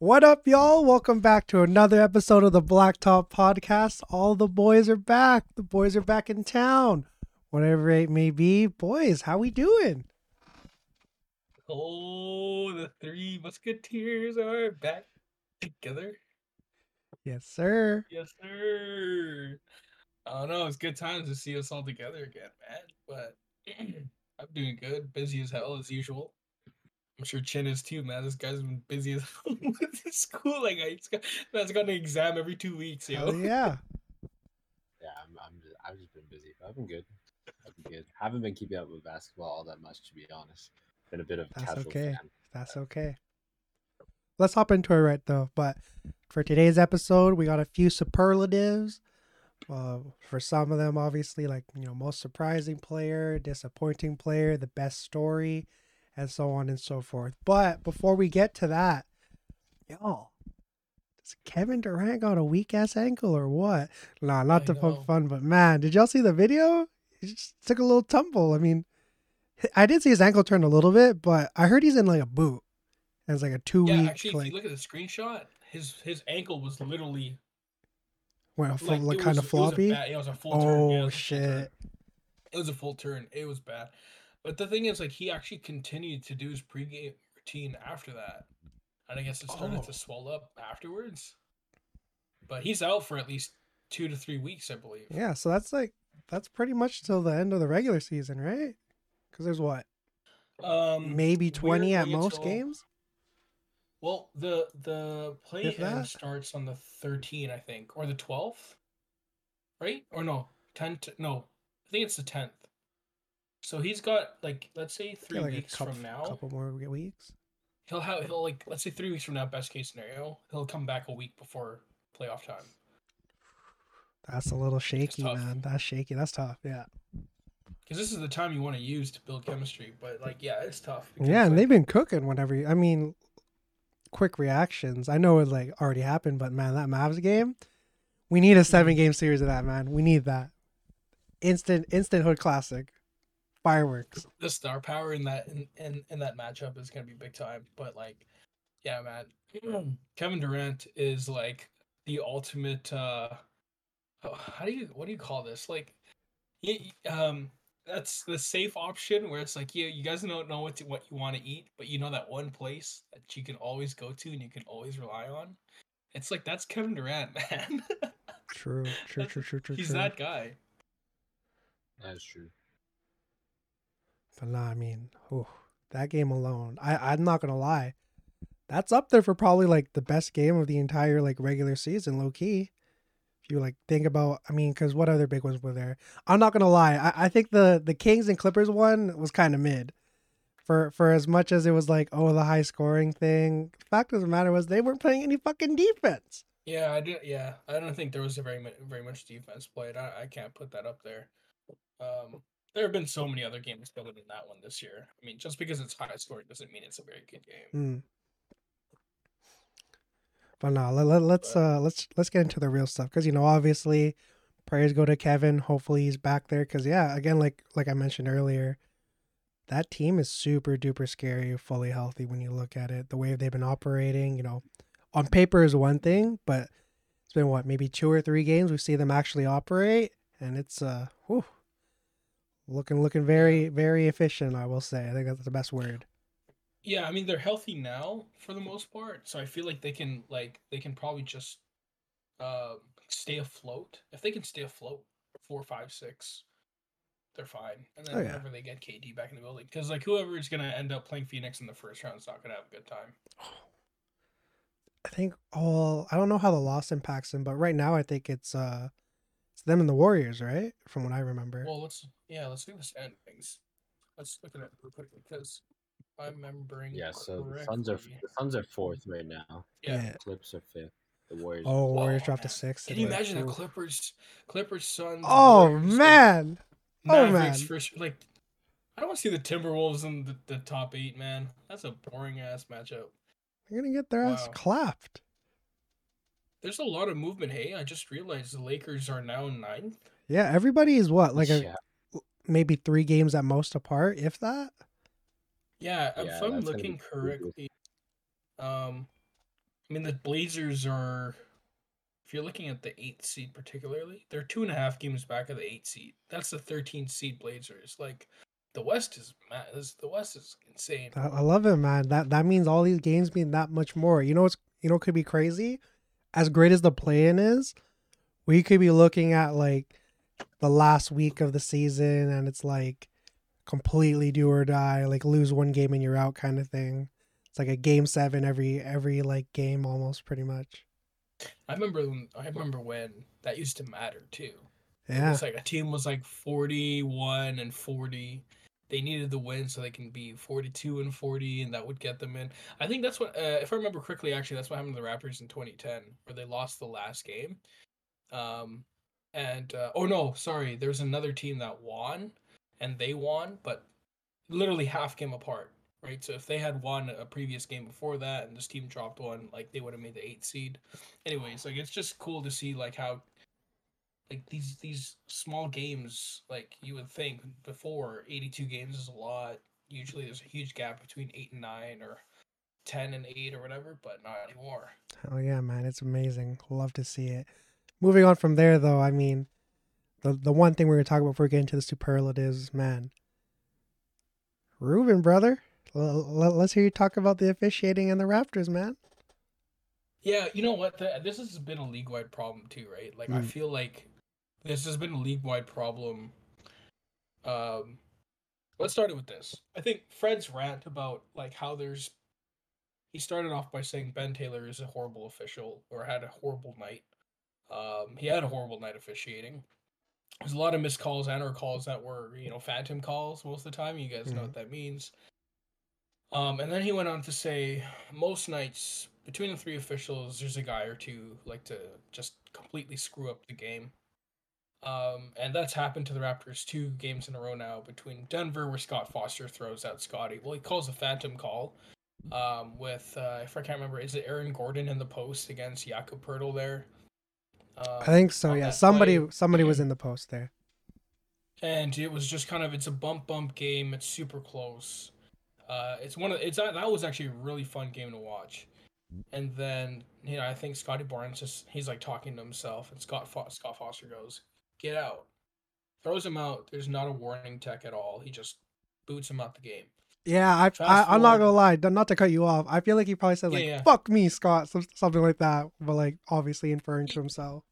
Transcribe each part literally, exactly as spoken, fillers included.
What up, y'all? Welcome back to another episode of the Blacktop Podcast. All the boys are back. The boys are back in town. Whatever it may be. Boys, how we doing? Oh, the three musketeers are back together. Yes, sir. Yes, sir. I don't know. It's good times to see us all together again, man. But I'm doing good. Busy as hell as usual. I'm sure Chin is too, man. This guy's been busy as hell with his school. Like, I just got, man's got an exam every two weeks, yo. Oh, yeah. Yeah, I'm, I'm just, I've just been busy. But I've been good. I've been good. Haven't been keeping up with basketball all that much, to be honest. Been a bit of a That's casual okay. fan. That's okay. Let's hop into it right, though. But for today's episode, we got a few superlatives. Uh, for some of them, obviously, like, you know, most surprising player, disappointing player, the best story, and so on and so forth. But before we get to that, y'all, does Kevin Durant got a weak ass ankle or what? Nah, not to poke fun, but man, did y'all see the video? He just took a little tumble. I mean, I did see his ankle turn a little bit, but I heard he's in like a boot. And it's like a two yeah, week. Yeah, actually, like, if you look at the screenshot, his his ankle was literally went full, like, like kind was, of floppy. It was a, bad, it was a full oh, turn. Yeah, it was shit! A full turn. It was a full turn. It was bad. But the thing is, like, he actually continued to do his pregame routine after that. And I guess it started oh. to swell up afterwards. But he's out for at least two to three weeks, I believe. Yeah, so that's, like, that's pretty much till the end of the regular season, right? Because there's what? Um, Maybe twenty at most till, games? Well, the the play-in starts on the thirteenth, I think. Or the twelfth? Right? Or no. tenth? No. I think it's the tenth. So he's got, like, let's say three like weeks couple, from now. A couple more weeks. He'll have, he'll like, let's say three weeks from now, best case scenario, he'll come back a week before playoff time. That's a little shaky, that's man. That's shaky. That's tough, yeah. Because this is the time you want to use to build chemistry. But, like, yeah, it's tough. Because, yeah, and like, they've been cooking whenever you, I mean, quick reactions. I know it, like, already happened, but, man, that Mavs game, we need a seven-game series of that, man. We need that. Instant, instant hood classic. Fireworks. The star power in that in, in, in that matchup is gonna be big time. But like, yeah, man, mm. Kevin Durant is like the ultimate. Uh, how do you what do you call this? Like, he, um, that's the safe option where it's like, yeah, you guys don't know what to, what you want to eat, but you know that one place that you can always go to and you can always rely on. It's like that's Kevin Durant, man. True, true, true, true, true. He's true. That guy. That's true. But nah, I mean, ooh, that game alone, I, I'm not going to lie. That's up there for probably like the best game of the entire like regular season, low key. If you like think about, I mean, because what other big ones were there? I'm not going to lie. I, I think the, the Kings and Clippers one was kind of mid. For for as much as it was like, oh, the high scoring thing, the fact of the matter was they weren't playing any fucking defense. Yeah, I did. Yeah, I don't think there was very, very much defense played. I, I can't put that up there. Um... There have been so many other games better than that one this year. I mean, just because it's high scoring doesn't mean it's a very good game. Mm. But no, let, let, let's uh, let's let's get into the real stuff because you know, obviously, prayers go to Kevin. Hopefully, he's back there because yeah, again, like like I mentioned earlier, that team is super duper scary, fully healthy when you look at it. The way they've been operating, you know, on paper is one thing, but it's been what maybe two or three games we see them actually operate, and it's uh, whew. Looking, looking very, very efficient, I will say. I think that's the best word. Yeah, I mean, they're healthy now for the most part, so I feel like they can, like, they can probably just uh, stay afloat. If they can stay afloat four, five, six, they're fine. And then oh, yeah. whenever they get K D back in the building, because, like, whoever is going to end up playing Phoenix in the first round is not going to have a good time. I think all, I don't know how the loss impacts them, but right now I think it's, uh, It's them and the Warriors, right? From what I remember. Well, let's yeah, let's do the standings. Let's look at it real quick because I'm remembering. Yeah, so correctly. the Suns are the Suns are fourth right now. Yeah, yeah. The Clips are fifth. The Warriors. Oh, Warriors oh, dropped man. to sixth. Can you like, imagine the Clippers, Clippers, Suns? Oh Warriors, man! Oh Mavericks man! First, like, I don't want to see the Timberwolves in the, the top eight, man. That's a boring ass matchup. They're going to get their wow. ass clapped. There's a lot of movement, hey? I just realized the Lakers are now ninth. Yeah, everybody is what? Like a, yeah. maybe three games at most apart, if that? Yeah, yeah if I'm looking correctly, um, I mean, the Blazers are, if you're looking at the eighth seed particularly, they're two and a half games back of the eighth seed. That's the thirteenth seed Blazers. Like, the West is mad. The West is insane. I love it, man. That that means all these games mean that much more. You know what's you know what could be crazy? As great as the play-in is, we could be looking at like the last week of the season, and it's like completely do or die, like lose one game and you're out kind of thing. It's like a game seven every every like game almost, pretty much. I remember when, I remember when that used to matter too. Yeah, it's like a team was like forty-one and forty. They needed the win so they can be forty-two and forty, and that would get them in. I think that's what, uh, if I remember correctly, actually, that's what happened to the Raptors in twenty ten, where they lost the last game. Um, and, uh, oh no, sorry, there's another team that won, and they won, but literally half game apart, right? So if they had won a previous game before that, and this team dropped one, like, they would have made the eighth seed. Anyways, like, it's just cool to see, like, how... Like these these small games, like you would think before, eighty-two games is a lot. Usually there's a huge gap between eight and nine or ten and eight or whatever, but not anymore. Oh yeah, man, it's amazing. Love to see it. Moving on from there though, I mean, the the one thing we're gonna talk about before we get into the superlatives, man. Reuben, brother, l- l- let's hear you talk about the officiating and the Raptors, man. Yeah, you know what? The, this has been a league-wide problem too, right? Like mm. I feel like. This has been a league-wide problem. Um, let's start it with this. I think Fred's rant about like how there's... He started off by saying Ben Taylor is a horrible official or had a horrible night. Um, he had a horrible night officiating. There's a lot of missed calls and or calls that were, you know, phantom calls most of the time. You guys mm-hmm. know what that means. Um, and then he went on to say most nights, between the three officials, there's a guy or two who like to just completely screw up the game. Um, and that's happened to the Raptors two games in a row now, between Denver, where Scott Foster throws out Scottie. Well, he calls a phantom call um, with, uh, if I can't remember, is it Aaron Gordon in the post against Jakob Poeltl there? Um, I think so, yeah. Somebody play. somebody was in the post there. And it was just kind of, it's a bump-bump game. It's super close. Uh, it's one of it's That was actually a really fun game to watch. And then, you know, I think Scottie Barnes, just he's like talking to himself, and Scott Fo- Scott Foster goes, "Get out." Throws him out. There's not a warning tech at all. He just boots him out the game. Yeah, I, I, I'm not going to lie. Not to cut you off. I feel like he probably said, like, yeah, yeah. fuck me, Scott, something like that. But, like, obviously inferring to himself.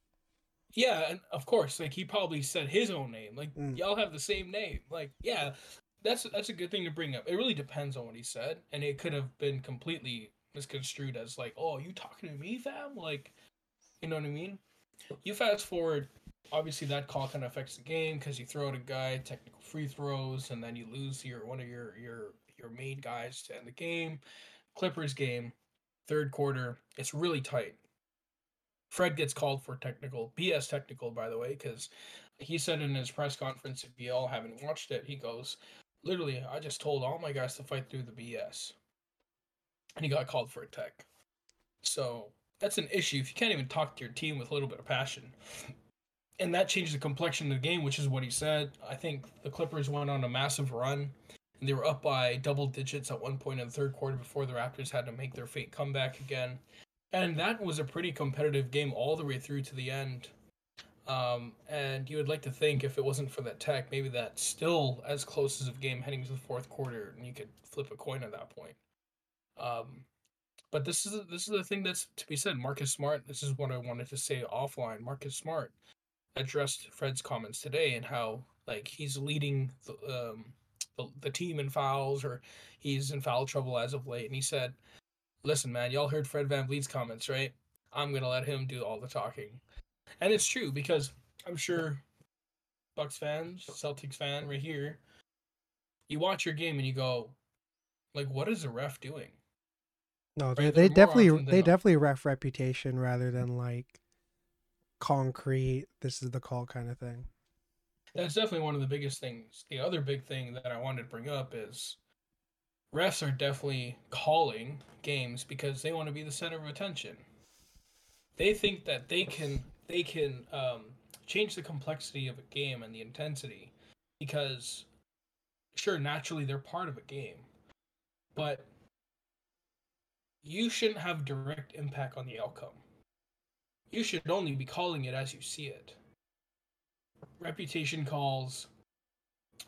Yeah, and of course. Like, he probably said his own name. Like, mm. y'all have the same name. Like, yeah, that's that's a good thing to bring up. It really depends on what he said. And it could have been completely misconstrued as, like, oh, you talking to me, fam? Like, you know what I mean? You fast forward. Obviously, that call kind of affects the game because you throw out a guy, technical free throws, and then you lose your one of your your your main guys to end the game. Clippers game, third quarter, it's really tight. Fred gets called for technical, B S technical, by the way, because he said in his press conference, if you all haven't watched it, he goes, literally, I just told all my guys to fight through the B S. And he got called for a tech. So that's an issue if you can't even talk to your team with a little bit of passion. And that changed the complexion of the game, which is what he said. I think the Clippers went on a massive run, and they were up by double digits at one point in the third quarter before the Raptors had to make their fake comeback again. And that was a pretty competitive game all the way through to the end. Um, and you would like to think if it wasn't for that tech, maybe that's still as close as a game heading to the fourth quarter, and you could flip a coin at that point. Um, but this is this is the thing that's to be said. Marcus Smart, this is what I wanted to say offline. Marcus Smart addressed Fred's comments today and how like he's leading the, um, the, the team in fouls, or he's in foul trouble as of late. And he said, listen, man, y'all heard Fred VanVleet's comments, right? I'm going to let him do all the talking. And it's true, because I'm sure Bucks fans, Celtics fan right here, you watch your game and you go, like, what is the ref doing? No, they, right? they definitely, they not. definitely ref reputation rather than like, concrete, this is the call kind of thing. That's definitely one of the biggest things. The other big thing that I wanted to bring up is refs are definitely calling games because they want to be the center of attention. They think that they can they can um, change the complexity of a game and the intensity because, sure, naturally they're part of a game, but you shouldn't have direct impact on the outcome. You should only be calling it as you see it. Reputation calls,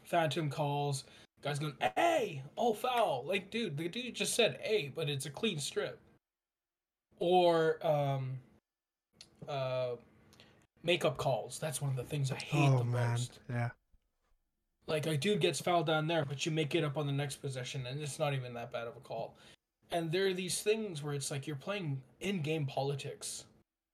phantom calls, guys going, hey, oh, foul. Like, dude, the dude just said, hey, but it's a clean strip. Or um, uh, makeup calls. That's one of the things I hate oh, the man. most. Yeah. Like, a dude gets fouled down there, but you make it up on the next possession, and it's not even that bad of a call. And there are these things where it's like you're playing in-game politics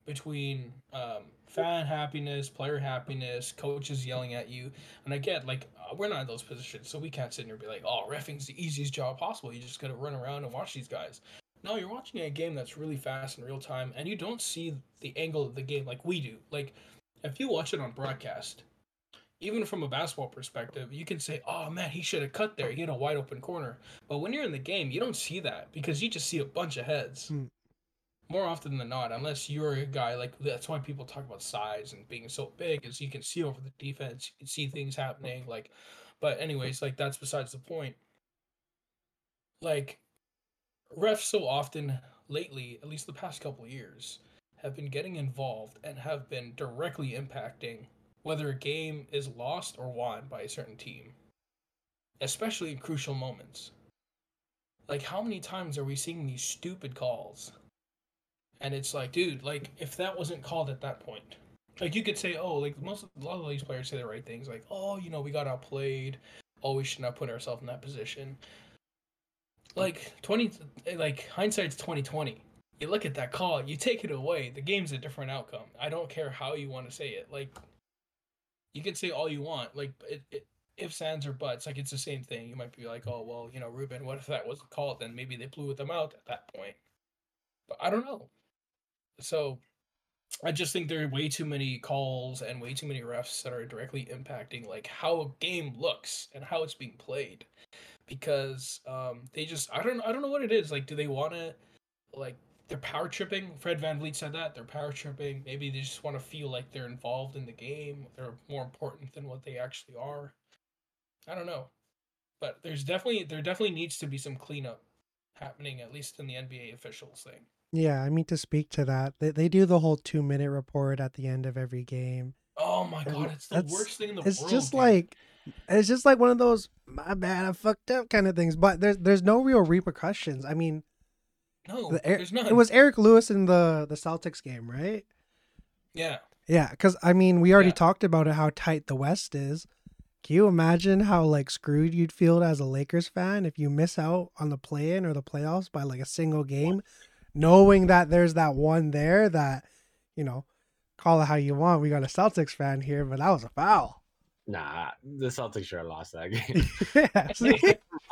between um, fan happiness, player happiness, coaches yelling at you. And I get, like, uh, we're not in those positions, so we can't sit here and be like, oh, reffing's the easiest job possible. You just got to run around and watch these guys. No, you're watching a game that's really fast in real time, and you don't see the angle of the game like we do. Like, if you watch it on broadcast, even from a basketball perspective, you can say, oh, man, he should have cut there. He had a wide open corner. But when you're in the game, you don't see that because you just see a bunch of heads. Hmm. More often than not, unless you're a guy, like, that's why people talk about size and being so big, is you can see over the defense, you can see things happening. Like, but anyways, like, that's besides the point. Like, refs so often lately, at least the past couple of years, have been getting involved and have been directly impacting whether a game is lost or won by a certain team, especially in crucial moments. Like, how many times are we seeing these stupid calls? And it's like, dude, like, if that wasn't called at that point, like, you could say, oh, like, most of, a lot of these players say the right things, like, oh, you know, we got outplayed, oh, we should not put ourselves in that position. Like, twenty, like, hindsight's twenty twenty. You look at that call, you take it away, the game's a different outcome. I don't care how you want to say it. Like, you can say all you want, like, it, it, ifs, ands, or buts, like, it's the same thing. You might be like, oh, well, you know, Ruben, what if that wasn't called? Then maybe they blew them out at that point. But I don't know. So I just think there are way too many calls and way too many refs that are directly impacting, like, how a game looks and how it's being played, because um, they just I don't I don't know what it is. Like, do they want to, like, they're power tripping? Fred VanVleet said that they're power tripping. Maybe they just want to feel like they're involved in the game. They're more important than what they actually are. I don't know, but there's definitely there definitely needs to be some cleanup happening, at least in the N B A officials thing. Yeah, I mean, to speak to that, they they do the whole two minute report at the end of every game. Oh my and god, it's the worst thing in the it's world. It's just dude. like, it's just like one of those my bad, I fucked up kind of things. But there's there's no real repercussions. I mean, no, the, there's none. It was Eric Lewis in the the Celtics game, right? Yeah, yeah, because I mean, we already yeah. talked about it, how tight the West is. Can you imagine how, like, screwed you'd feel as a Lakers fan if you miss out on the play-in or the playoffs by, like, a single game? What? Knowing that there's that one there that, you know, call it how you want. We got a Celtics fan here, but that was a foul. Nah, the Celtics should have lost that game. Yeah, see?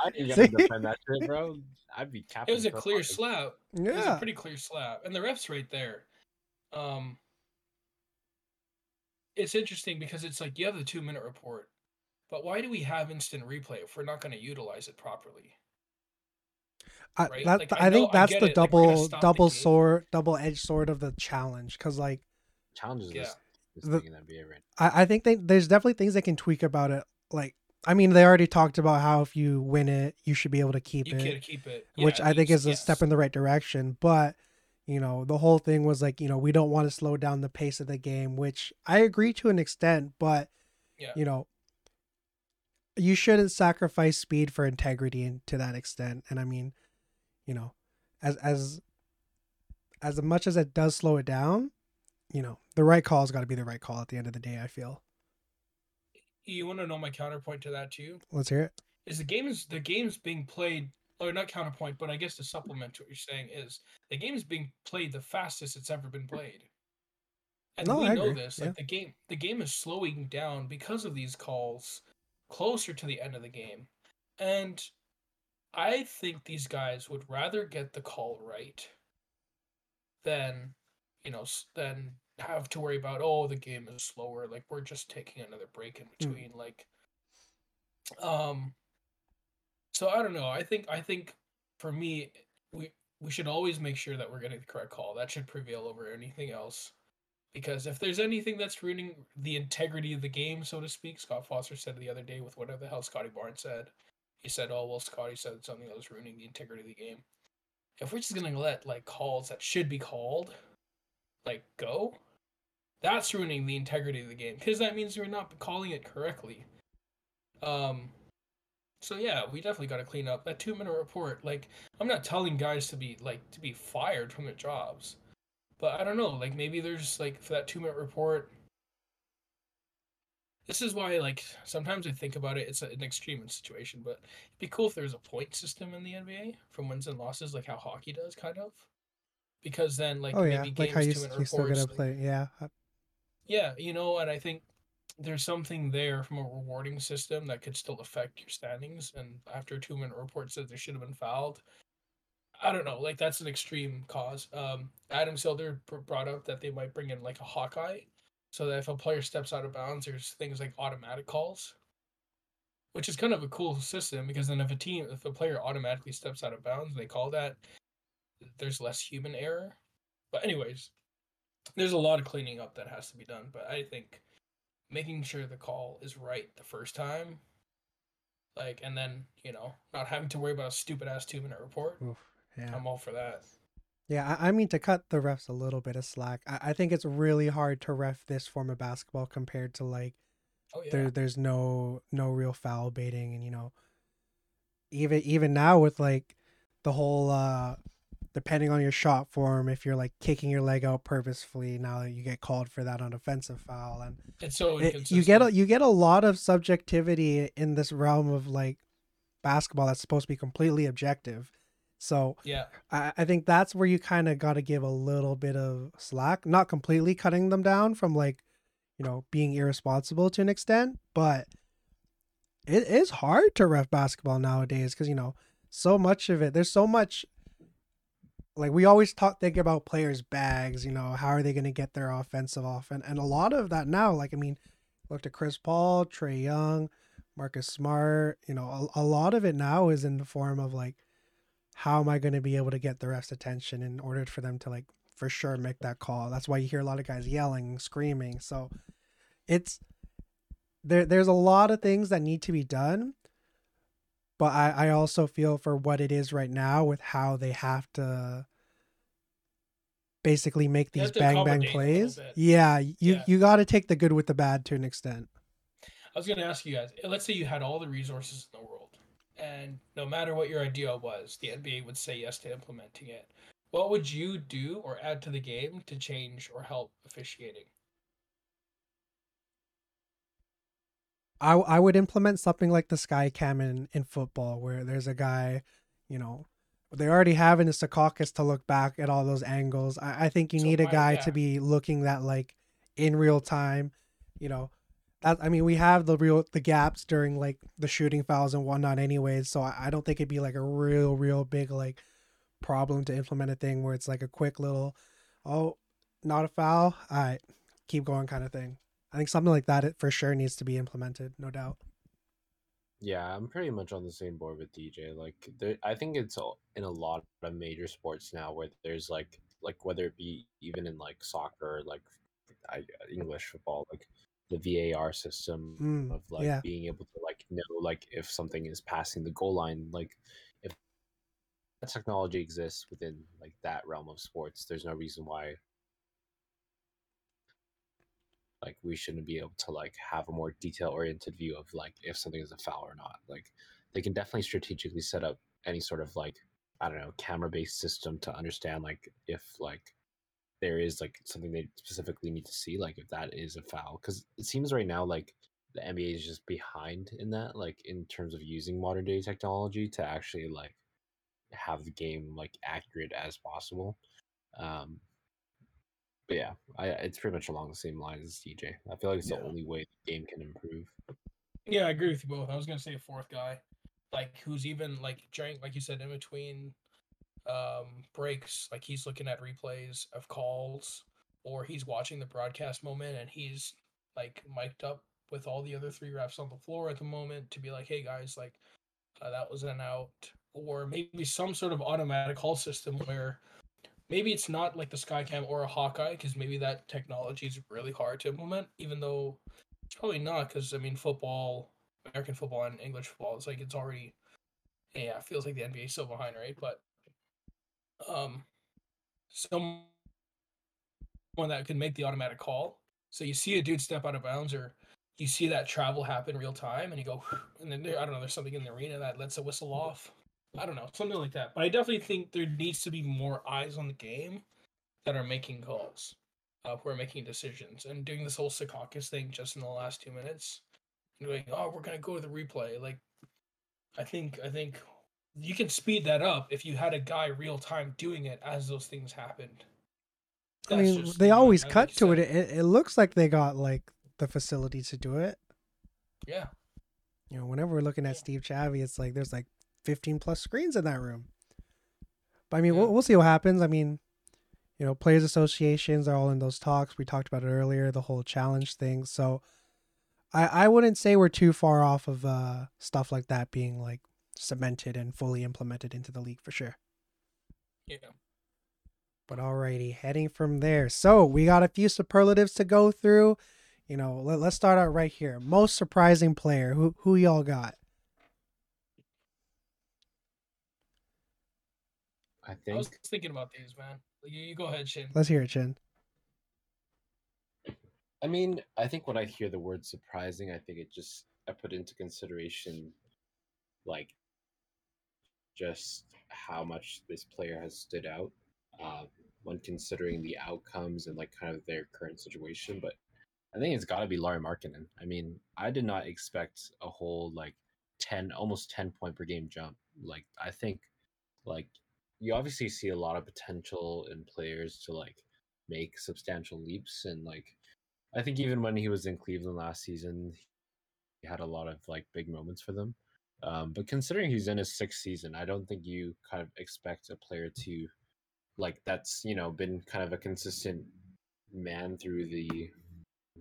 I didn't see? defend that shit, bro. I'd be capping. It was a clear life. slap. Yeah. It was a pretty clear slap. And the ref's right there. Um, It's interesting because it's like, you have the two-minute report, but why do we have instant replay if we're not going to utilize it properly? I, right? that, like, I, I think know, that's I the it. double like, double the sword, double edged sword of the challenge, because like challenges, yeah. This, this the, thing in N B A right now. I, I think they, there's definitely things they can tweak about it. Like, I mean, they already talked about how if you win it, you should be able to keep you it, can keep it, yeah, which I least, think is a yes. step in the right direction. But you know, the whole thing was like, you know, we don't want to slow down the pace of the game, which I agree to an extent, but yeah. you know. You shouldn't sacrifice speed for integrity and to that extent. And I mean, you know, as as as much as it does slow it down, you know, the right call has got to be the right call at the end of the day, I feel. You want to know my counterpoint to that too? Let's hear it. Is the game is the game's being played, or not counterpoint, but I guess to supplement to what you're saying is the game is being played the fastest it's ever been played. And no, we I know agree. this. Like yeah. the game the game is slowing down because of these calls closer to the end of the game. And I think these guys would rather get the call right than, you know, than have to worry about, oh, the game is slower. Like, we're just taking another break in between. Mm. Like, um, So I don't know. I think I think for me, we we should always make sure that we're getting the correct call. That should prevail over anything else. Because if there's anything that's ruining the integrity of the game, so to speak, Scott Foster said the other day with whatever the hell Scottie Barnes said, he said, oh, well, Scottie said something that was ruining the integrity of the game. If we're just going to let, like, calls that should be called, like, go, that's ruining the integrity of the game. Because that means we're not calling it correctly. Um, so, yeah, we definitely got to clean up. That two-minute report, like, I'm not telling guys to be, like, to be fired from their jobs. But I don't know, like, maybe there's, like, for that two-minute report. This is why, like, sometimes I think about it, it's an extreme situation, but it'd be cool if there was a point system in the N B A from wins and losses, like how hockey does, kind of. Because then, like, oh, yeah. maybe like games, how two-minute reports. Still gonna like, play. Yeah. Yeah, you know, and I think there's something there from a rewarding system that could still affect your standings, and after a two-minute report says they should have been fouled, I don't know, like, that's an extreme cause. Um, Adam Silver brought up that they might bring in, like, a Hawkeye, so that if a player steps out of bounds, there's things like automatic calls, which is kind of a cool system, because then if a team, if a player automatically steps out of bounds, they call that, there's less human error. But anyways, there's a lot of cleaning up that has to be done, but I think making sure the call is right the first time, like, and then, you know, not having to worry about a stupid-ass two-minute report. Oof. Yeah. I'm all for that. Yeah, I, I mean, to cut the refs a little bit of slack, I, I think it's really hard to ref this form of basketball compared to, like, oh, yeah. there, there's no no real foul baiting. And, you know, even even now with, like, the whole, uh, depending on your shot form, if you're, like, kicking your leg out purposefully, now you get called for that on offensive foul. And it's so it, you get a, you get a lot of subjectivity in this realm of, like, basketball that's supposed to be completely objective. So yeah, I, I think that's where you kind of got to give a little bit of slack, not completely cutting them down from, like, you know, being irresponsible to an extent, but it is hard to ref basketball nowadays because, you know, so much of it, there's so much, like, we always talk, think about players' bags, you know, how are they going to get their offensive off? And, and a lot of that now, like, I mean, look to Chris Paul, Trey Young, Marcus Smart, you know, a, a lot of it now is in the form of, like, how am I going to be able to get the ref's attention in order for them to, like, for sure make that call? That's why you hear a lot of guys yelling, screaming. So it's there. There's a lot of things that need to be done, but I, I also feel for what it is right now with how they have to basically make these bang bang plays. Yeah, you yeah. you got to take the good with the bad to an extent. I was going to ask you guys. Let's say you had all the resources in the world. And no matter what your idea was, the N B A would say yes to implementing it. What would you do or add to the game to change or help officiating? I I would implement something like the sky cam in, in football, where there's a guy, you know, they already have in a Secaucus to look back at all those angles. I, I think you so need a guy yeah. to be looking that, like, in real time, you know. I mean, we have the real the gaps during, like, the shooting fouls and whatnot anyways, so I don't think it'd be, like, a real, real big, like, problem to implement a thing where it's, like, a quick little, oh, not a foul, all right, keep going kind of thing. I think something like that, it for sure needs to be implemented, no doubt. Yeah, I'm pretty much on the same board with D J. Like, there, I think it's in a lot of major sports now where there's, like, like whether it be even in, like, soccer, like, I, English football, like, the V A R system mm, of like yeah. being able to like know like if something is passing the goal line, like if that technology exists within like that realm of sports, there's no reason why like we shouldn't be able to like have a more detail oriented view of like if something is a foul or not. Like they can definitely strategically set up any sort of like I don't know camera based system to understand like if like there is like something they specifically need to see, like if that is a foul, because it seems right now like the N B A is just behind in that, like in terms of using modern day technology to actually like have the game like accurate as possible. Um, but yeah, I, it's pretty much along the same lines as D J. I feel like it's yeah. the only way the game can improve. Yeah, I agree with you both. I was gonna say a fourth guy, like who's even like during, like you said, in between. Um, breaks, like he's looking at replays of calls or he's watching the broadcast moment and he's like mic'd up with all the other three refs on the floor at the moment to be like, hey guys, like uh, that was an out, or maybe some sort of automatic call system where maybe it's not like the Skycam or a Hawkeye, because maybe that technology is really hard to implement, even though it's probably not, because, I mean, football, American football and English football, it's like it's already, yeah, it feels like the N B A is still behind, right? But um, someone that could make the automatic call. So you see a dude step out of bounds, or you see that travel happen real time, and you go, and then there, I don't know, there's something in the arena that lets a whistle off. I don't know, something like that. But I definitely think there needs to be more eyes on the game that are making calls, uh, who are making decisions. And doing this whole Secaucus thing just in the last two minutes, and going, oh, we're going to go to the replay. Like, I think I think you can speed that up if you had a guy real time doing it as those things happened. That's I mean, just, they always like, cut like to it. it. It looks like they got, like, the facility to do it. Yeah. You know, whenever we're looking at yeah. Steve Chavy, it's like there's, like, fifteen plus screens in that room. But I mean, yeah. we'll, we'll see what happens. I mean, you know, players associations are all in those talks. We talked about it earlier, the whole challenge thing. So I, I wouldn't say we're too far off of uh, stuff like that being like cemented and fully implemented into the league for sure. Yeah. But alrighty, heading from there. So we got a few superlatives to go through. You know, let, let's start out right here. Most surprising player. Who, who y'all got? I, think. I was thinking about these, man. You, you go ahead, Shin. Let's hear it, Shin. I mean, I think when I hear the word surprising, I think it just, I put into consideration, like, just how much this player has stood out uh, when considering the outcomes and, like, kind of their current situation. But I think it's got to be Lauri Markkinen. I mean, I did not expect a whole, like, ten, almost ten-point per game jump. Like, I think, like, you obviously see a lot of potential in players to like make substantial leaps. And like, I think even when he was in Cleveland last season, he had a lot of like big moments for them. Um, but considering he's in his sixth season, I don't think you kind of expect a player to like, that's, you know, been kind of a consistent man through the,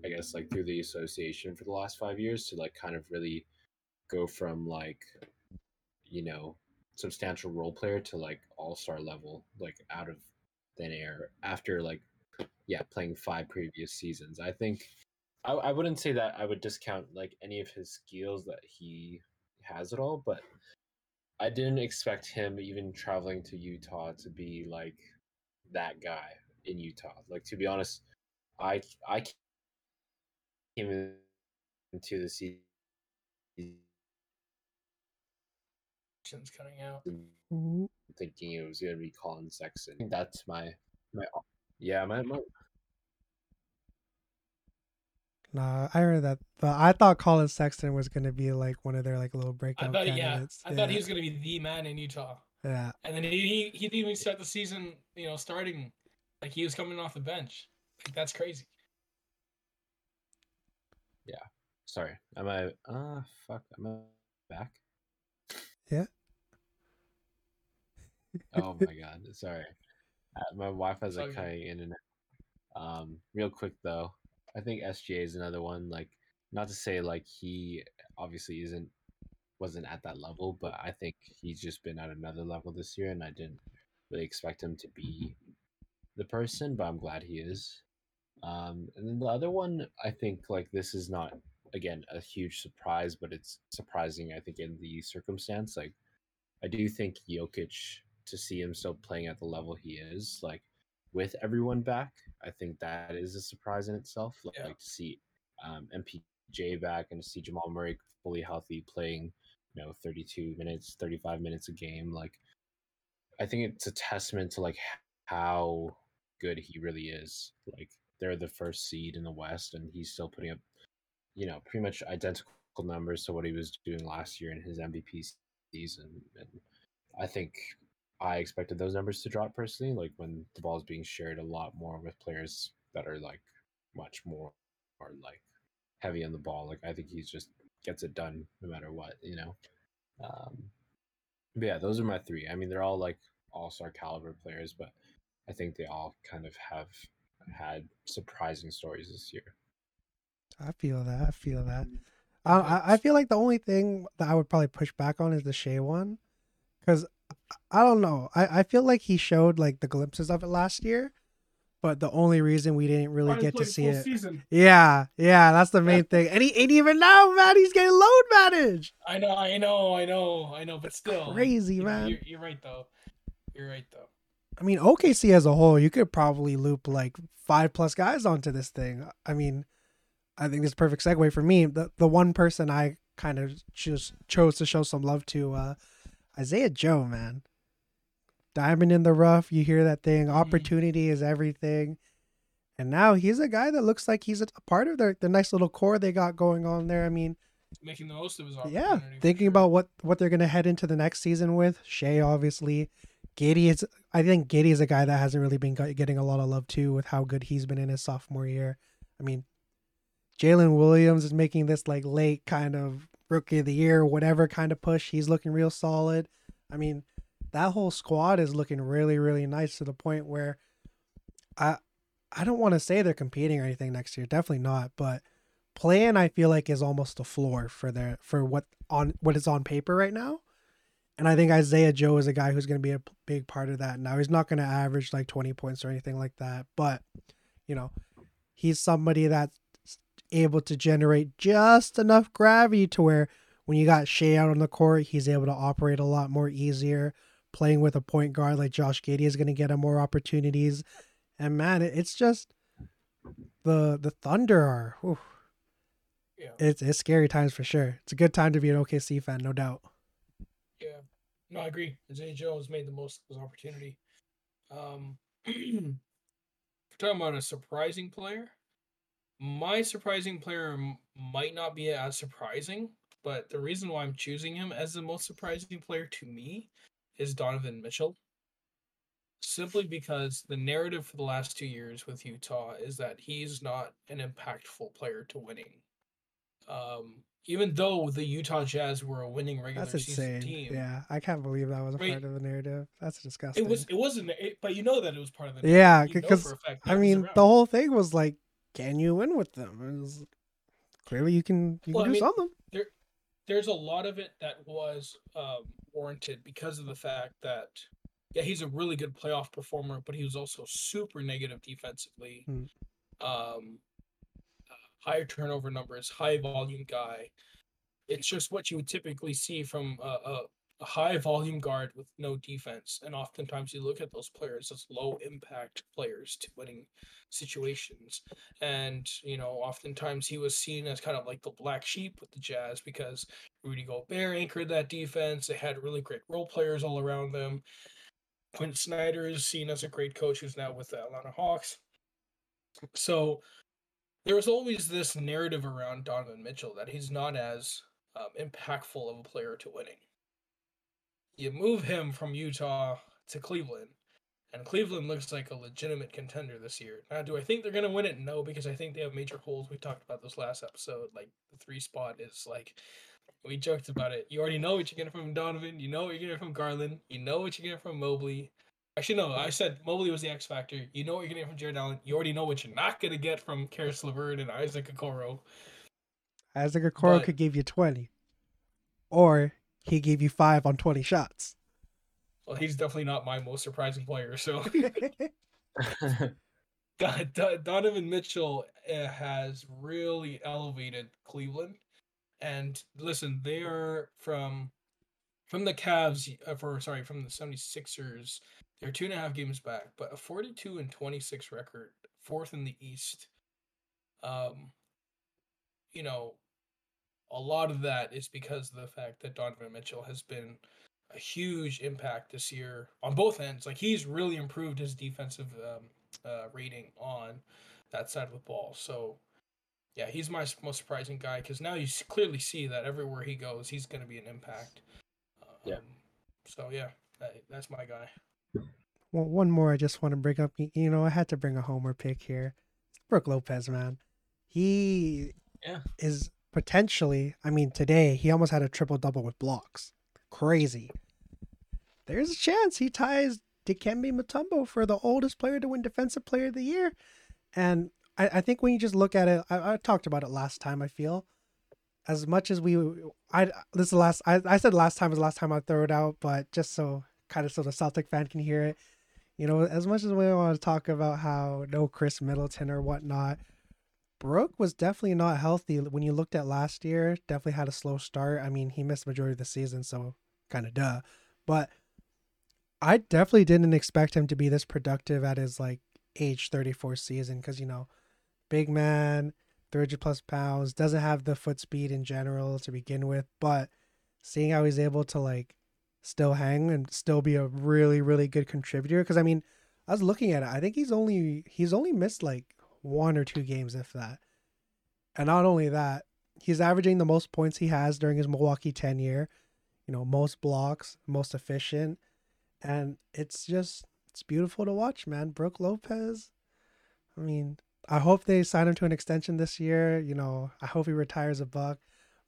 I guess like through the association for the last five years to like kind of really go from like, you know, substantial role player to like all-star level, like out of thin air after like yeah playing five previous seasons. I think I, I wouldn't say that I would discount like any of his skills that he has at all, but I didn't expect him even traveling to Utah to be like that guy in Utah. Like to be honest, I I came into the season coming out thinking it was going to be Colin Sexton. I think that's my my yeah my, my... Nah, I heard that, but I thought Colin Sexton was going to be like one of their like little breakout I thought, candidates. Yeah, I yeah. thought he was going to be the man in Utah. Yeah, and then he, he he didn't even start the season, you know, starting like he was coming off the bench. Like, that's crazy. Yeah, sorry. Am I? Ah, uh, fuck. Am I back? Yeah. Oh my god, sorry, uh, my Wi-Fi's like cutting in and out. Um real quick though, I think S G A is another one, like not to say like he obviously isn't wasn't at that level, but I think he's just been at another level this year, and I didn't really expect him to be the person, but I'm glad he is. Um and then the other one, I think like this is not again a huge surprise, but it's surprising I think in the circumstance. Like I do think Jokic, to see him still playing at the level he is, like with everyone back, I think that is a surprise in itself. Like, yeah. like to see um, M P J back and to see Jamal Murray fully healthy playing, you know, thirty-two minutes, thirty-five minutes a game. Like, I think it's a testament to like how good he really is. Like, they're the first seed in the West, and he's still putting up, you know, pretty much identical numbers to what he was doing last year in his M V P season. And I think I expected those numbers to drop personally, like when the ball is being shared a lot more with players that are like much more or like heavy on the ball. Like I think he's just gets it done no matter what, you know. Um, but yeah, those are my three. I mean, they're all like all-star caliber players, but I think they all kind of have had surprising stories this year. I feel that. I feel that. I I feel like the only thing that I would probably push back on is the Shai one, because I don't know. I, I feel like he showed like the glimpses of it last year, but the only reason we didn't really Ryan get to see it. Season. Yeah, yeah, that's the main yeah. thing. And he ain't even now, man. He's getting load managed. I know, I know, I know, I know. But still, crazy you, man. You're, you're right though. You're right though. I mean, O K C as a whole, you could probably loop like five plus guys onto this thing. I mean, I think it's a perfect segue for me. The the one person I kind of just chose to show some love to, uh, Isaiah Joe, man. Diamond in the rough. You hear that thing. Opportunity is everything. And now he's a guy that looks like he's a part of their, their nice little core they got going on there. I mean, making the most of his opportunity. Yeah, thinking sure. about what, what they're going to head into the next season with. Shai, obviously. Giddey is, I think Giddey is a guy that hasn't really been getting a lot of love too with how good he's been in his sophomore year. I mean, Jalen Williams is making this like late kind of rookie of the year, whatever kind of push. He's looking real solid. I mean, that whole squad is looking really, really nice to the point where I I don't want to say they're competing or anything next year. Definitely not. But play-in, I feel like, is almost the floor for their for what on what is on paper right now. And I think Isaiah Joe is a guy who's going to be a big part of that. Now, he's not going to average like twenty points or anything like that. But, you know, he's somebody that's able to generate just enough gravity to where when you got Shai out on the court, he's able to operate a lot more easier. Playing with a point guard like Josh Giddey is going to get him more opportunities. And, man, it's just the the Thunder are. Yeah. It's, it's scary times for sure. It's a good time to be an O K C fan, no doubt. Yeah, no, I agree. Isaiah Joe has made the most of his opportunity. Um, if we're talking about a surprising player, my surprising player m- might not be as surprising, but the reason why I'm choosing him as the most surprising player to me is Donovan Mitchell. Simply because the narrative for the last two years with Utah is that he's not an impactful player to winning. Um... Even though the Utah Jazz were a winning regular That's insane. season team, yeah, I can't believe that was a right. part of the narrative. That's disgusting. It was. It wasn't. It, but you know that it was part of the narrative. Yeah, because I mean, the whole thing was like, can you win with them? It was, clearly, you can. You well, can do I mean, something. There, there's a lot of it that was um, warranted because of the fact that yeah, he's a really good playoff performer, but he was also super negative defensively. Hmm. Um. Higher turnover numbers, high volume guy. It's just what you would typically see from a, a, a high volume guard with no defense. And oftentimes you look at those players as low impact players to winning situations. And, you know, oftentimes he was seen as kind of like the black sheep with the Jazz because Rudy Gobert anchored that defense. They had really great role players all around them. Quinn Snyder is seen as a great coach who's now with the Atlanta Hawks. So, there was always this narrative around Donovan Mitchell that he's not as um, impactful of a player to winning. You move him from Utah to Cleveland, and Cleveland looks like a legitimate contender this year. Now, do I think they're going to win it? No, because I think they have major holes. We talked about this last episode. Like, the three spot is like, we joked about it. You already know what you're getting from Donovan. You know what you're getting from Garland. You know what you're getting from Mobley. Actually, no, I said Mobley was the X factor. You know what you're going to get from Jared Allen. You already know what you're not going to get from Karis LeVert and Isaac Okoro. Isaac Okoro but, could give you twenty. Or he gave you five on twenty shots. Well, he's definitely not my most surprising player. So Don, Don, Donovan Mitchell has really elevated Cleveland. And listen, they are from, from the Cavs, uh, for, sorry, from the 76ers. They're two and a half games back, but a forty-two and twenty-six record, fourth in the East. Um, you know, a lot of that is because of the fact that Donovan Mitchell has been a huge impact this year on both ends. Like, he's really improved his defensive um, uh, rating on that side of the ball. So, yeah, he's my most surprising guy because now you clearly see that everywhere he goes, he's going to be an impact. Um, yeah. So, yeah, that, that's my guy. Well, one more I just want to bring up. You know, I had to bring a homer pick here. It's Brook Lopez, man. He yeah. is potentially, I mean, today he almost had a triple-double with blocks. Crazy. There's a chance he ties Dikembe Mutombo for the oldest player to win Defensive Player of the Year. And I, I think when you just look at it, I, I talked about it last time, I feel. as much as we, I this is the last I, I said last time is the last time I throw it out, but just so kind of so the Celtic fan can hear it, you know, as much as we want to talk about how no Chris Middleton or whatnot, Brook was definitely not healthy when you looked at last year. Definitely had a slow start. I mean, he missed the majority of the season, so kind of duh. But I definitely didn't expect him to be this productive at his like age thirty-four season, because you know, big man, three hundred plus pounds, doesn't have the foot speed in general to begin with. But seeing how he's able to like still hang and still be a really really good contributor, because I mean, I was looking at it, I think he's only he's only missed like one or two games, if that. And not only that, he's averaging the most points he has during his Milwaukee tenure, you know, most blocks, most efficient. And it's just, it's beautiful to watch, man. Brook Lopez, I mean, I hope they sign him to an extension this year. You know, I hope he retires a buck.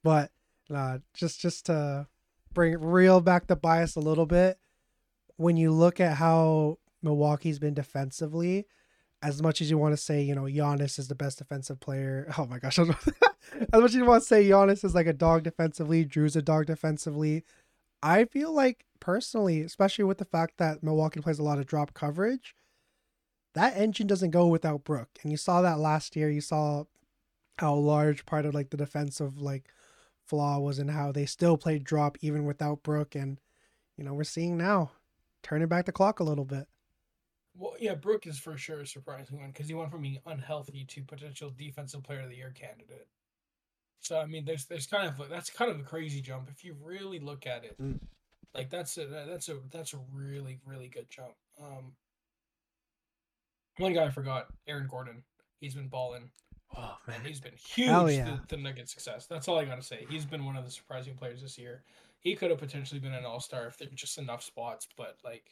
But uh, just just to bring reel back the bias a little bit, when you look at how Milwaukee's been defensively, as much as you want to say, you know, Giannis is the best defensive player. Oh my gosh. As much as you want to say Giannis is like a dog defensively, Drew's a dog defensively, I feel like personally, especially with the fact that Milwaukee plays a lot of drop coverage, that engine doesn't go without Brook. And you saw that last year. You saw how large part of like the defensive like flaw was in how they still played drop even without Brook. And, you know, we're seeing now turning back the clock a little bit. Well, yeah, Brook is for sure a surprising one because he went from being unhealthy to potential defensive player of the year candidate. So I mean, there's there's kind of that's kind of a crazy jump if you really look at it. Mm. Like that's a that's a that's a really really good jump. Um, one guy I forgot, Aaron Gordon. He's been balling. Oh man, and he's been huge. Yeah. The, the Nuggets' success. That's all I gotta say. He's been one of the surprising players this year. He could have potentially been an all-star if there were just enough spots, but like.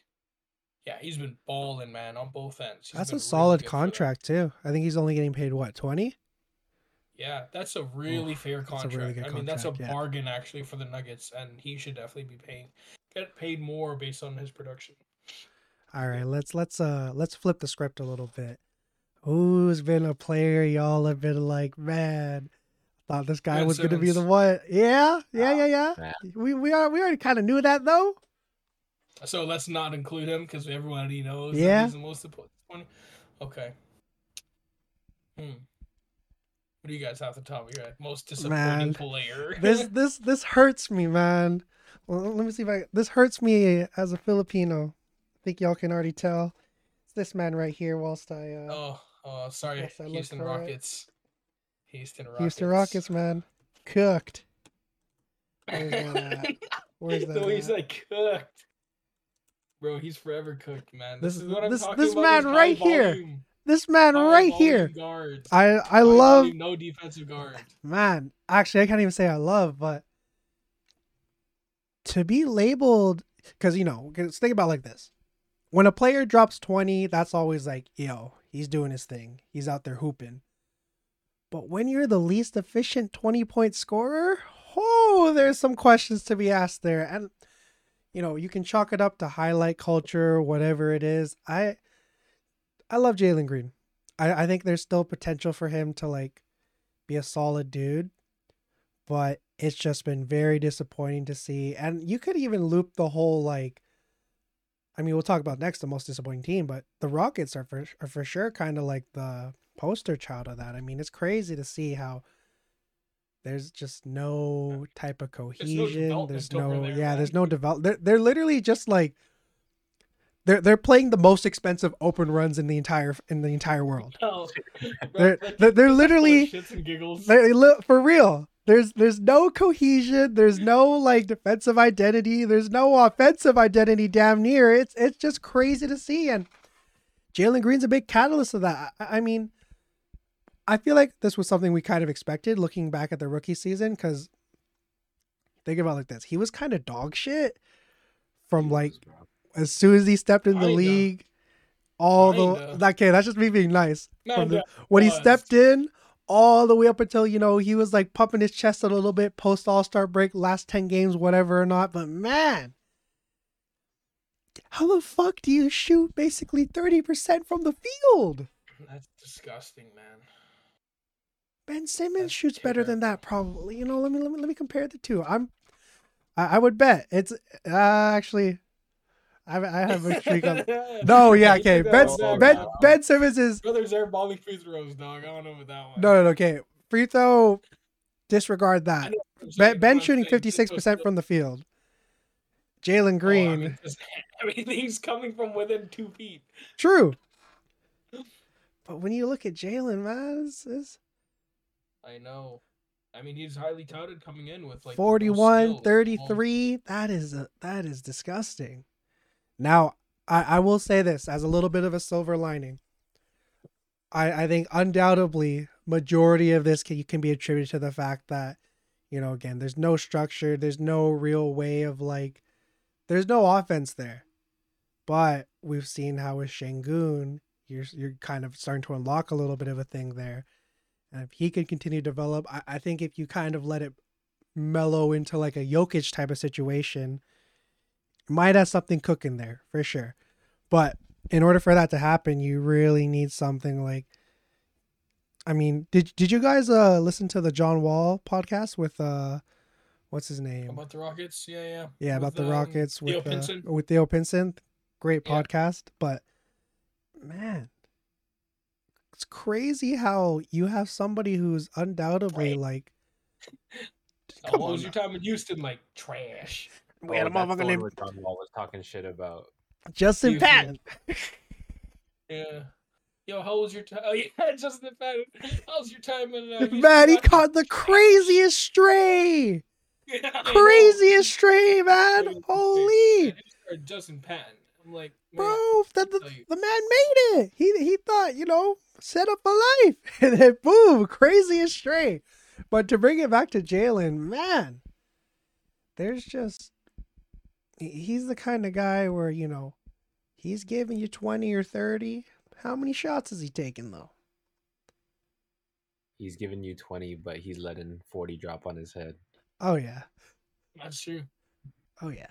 Yeah, he's been balling, man, on both ends. He's that's a solid really contract, too. I think he's only getting paid, what, twenty? Yeah, that's a really Ooh, fair contract. Really contract. I mean, that's a yeah. bargain, actually, for the Nuggets, and he should definitely be paying get paid more based on his production. All right, let's let's uh let's flip the script a little bit. Who's been a player y'all have been like, man, thought this guy Ben was Simmons. Gonna be the one? Yeah, yeah, yeah, yeah. yeah. We we are we already kind of knew that though. So let's not include him because everybody knows yeah. he's the most important one. Okay. Hmm. What do you guys have at the top of your head? Most disappointing man, player. this this this hurts me, man. Well, let me see if I. This hurts me as a Filipino. I think y'all can already tell. It's this man right here. Whilst I. Uh, oh, oh, sorry, I Houston Rockets. It. Houston Rockets. Houston Rockets, man, cooked. Where's that? At? Where's that? So he's at? Like cooked. Bro, he's forever cooked, man. This, this is what I'm this, talking this about. This man right volume, here. This man right here. Guards. I, I high love. Volume, no defensive guard. Man, actually, I can't even say I love, but to be labeled, because, you know, cause think about it like this. When a player drops twenty, that's always like, yo, he's doing his thing. He's out there hooping. But when you're the least efficient twenty-point scorer, oh, there's some questions to be asked there. And you know, you can chalk it up to highlight culture, whatever it is. I I love Jalen Green. I, I think there's still potential for him to, like, be a solid dude. But it's just been very disappointing to see. And you could even loop the whole, like, I mean, we'll talk about next the most disappointing team, but the Rockets are for, are for sure kind of like the poster child of that. I mean, it's crazy to see how there's just no type of cohesion. There's no, there's no there, yeah, right? there's no develop. They're, they're literally just like they're they're playing the most expensive open runs in the entire in the entire world. Oh, they're, they're they're literally shits and giggles. They look for real. There's there's no cohesion. There's no like defensive identity. There's no offensive identity. Damn near. It's it's just crazy to see. And Jalen Green's a big catalyst of that. I, I mean. I feel like this was something we kind of expected looking back at the rookie season, because think about it like this. He was kind of dog shit from like as soon as he stepped in the I league, know. all I the okay, that's just me being nice. No, the, when he stepped in all the way up until, you know, he was like pumping his chest a little bit post all-star break, last ten games, whatever or not. But man, how the fuck do you shoot basically thirty percent from the field? That's disgusting, man. Ben Simmons That's shoots better than that, probably. You know, let me let me let me compare the two. I'm, I, I would bet it's uh, actually, I I have a streak on. No, yeah, okay. Ben Ben Ben Simmons is. Brothers are balling free throws, dog. I don't know about that one. No, no, no. Okay, free throw. Disregard that. Ben, ben shooting fifty-six percent from the field. Jalen Green. Oh, I mean, everything's coming from within two feet. True. But when you look at Jalen, man, it's, it's... I know. I mean, he's highly touted coming in with like forty-one, thirty-three. Oh. That is a, that is disgusting. Now, I, I will say this as a little bit of a silver lining. I, I think undoubtedly majority of this can, can be attributed to the fact that, you know, again, there's no structure. There's no real way of like, there's no offense there, but we've seen how with Şengün, you're, you're kind of starting to unlock a little bit of a thing there. And if he could continue to develop, I, I think if you kind of let it mellow into like a Jokic type of situation, you might have something cooking there for sure. But in order for that to happen, you really need something like, I mean, did did you guys uh listen to the John Wall podcast with uh, what's his name? About the Rockets, yeah, yeah. Yeah, about with, the Rockets um, with Theo Pinson. Uh, with Theo Pinson, great yeah. podcast. But man, it's crazy how you have somebody who's undoubtedly right. like. What on, was your time in Houston like trash? We had a motherfucker named John Wall was talking shit about Justin Houston. Patton. yeah. Yo, how was your time? Oh, yeah, Justin Patton. How was your time in uh, Man, he caught the craziest stray. Yeah, craziest stray, man. Holy. Justin Patton. I'm like, man, bro, the, the, the man made it. He he thought, you know, set up for life. And then, boom, craziest stray. But to bring it back to Jalen, man, there's just, he's the kind of guy where, you know, he's giving you twenty or thirty. How many shots is he taking, though? He's giving you twenty, but he's letting forty drop on his head. Oh, yeah. That's true. Oh, yeah.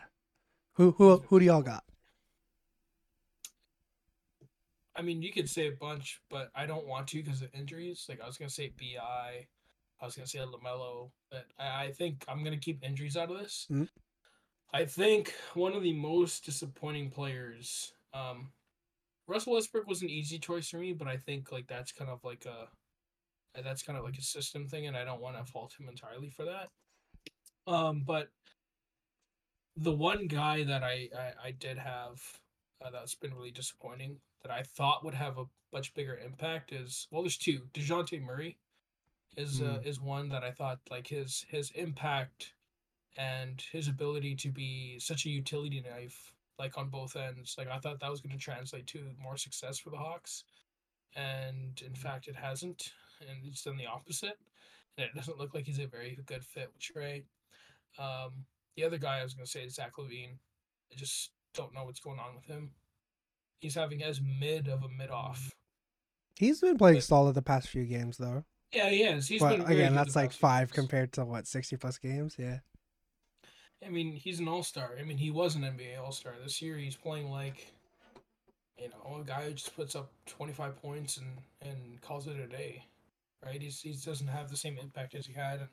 Who who who do y'all got? I mean, you could say a bunch, but I don't want to because of injuries. Like, I was going to say B I. I was going to say LaMelo. But I, I think I'm going to keep injuries out of this. Mm-hmm. I think one of the most disappointing players... Um, Russell Westbrook was an easy choice for me, but I think like that's kind of like a that's kind of like a system thing, and I don't want to fault him entirely for that. Um, but the one guy that I I, I did have uh, that's been really disappointing that I thought would have a much bigger impact is well, there's two. DeJounte Murray is mm. uh, is one that I thought like his his impact and his ability to be such a utility knife. Like on both ends, like I thought that was going to translate to more success for the Hawks, and in fact, it hasn't, and it's done the opposite. And it doesn't look like he's a very good fit with Trey. Um, the other guy I was going to say is Zach LaVine. I just don't know what's going on with him. He's having as mid of a mid off. He's been playing but, solid the past few games, though. Yeah, he is. He's but been again. That's like five games. Compared to what sixty plus games. Yeah. I mean, he's an all-star. I mean, he was an N B A all-star. This year, he's playing like, you know, a guy who just puts up twenty-five points and, and calls it a day, right? He's, he doesn't have the same impact as he had. And,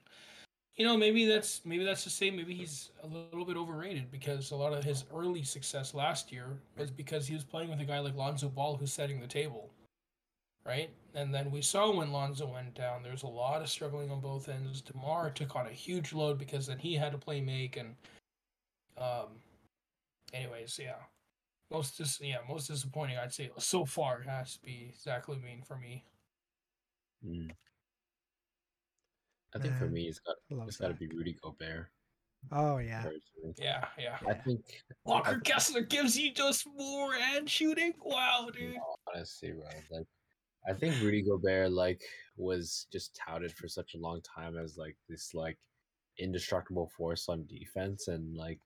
you know, maybe that's maybe that's the same. Maybe he's a little bit overrated because a lot of his early success last year was because he was playing with a guy like Lonzo Ball who's setting the table, right? And then we saw when Lonzo went down, there's a lot of struggling on both ends. DeMar took on a huge load because then he had to play make and, um, anyways, yeah, most dis- yeah most disappointing I'd say so far has to be Zach LaVine for me. Mm. I think Man, for me it's got it's got to be Rudy Gobert. Oh yeah, personally. yeah, yeah. I think Walker I think... Kessler gives you just more and shooting. Wow, dude. No, honestly, bro, like. I think Rudy Gobert like was just touted for such a long time as like this like indestructible force on defense, and like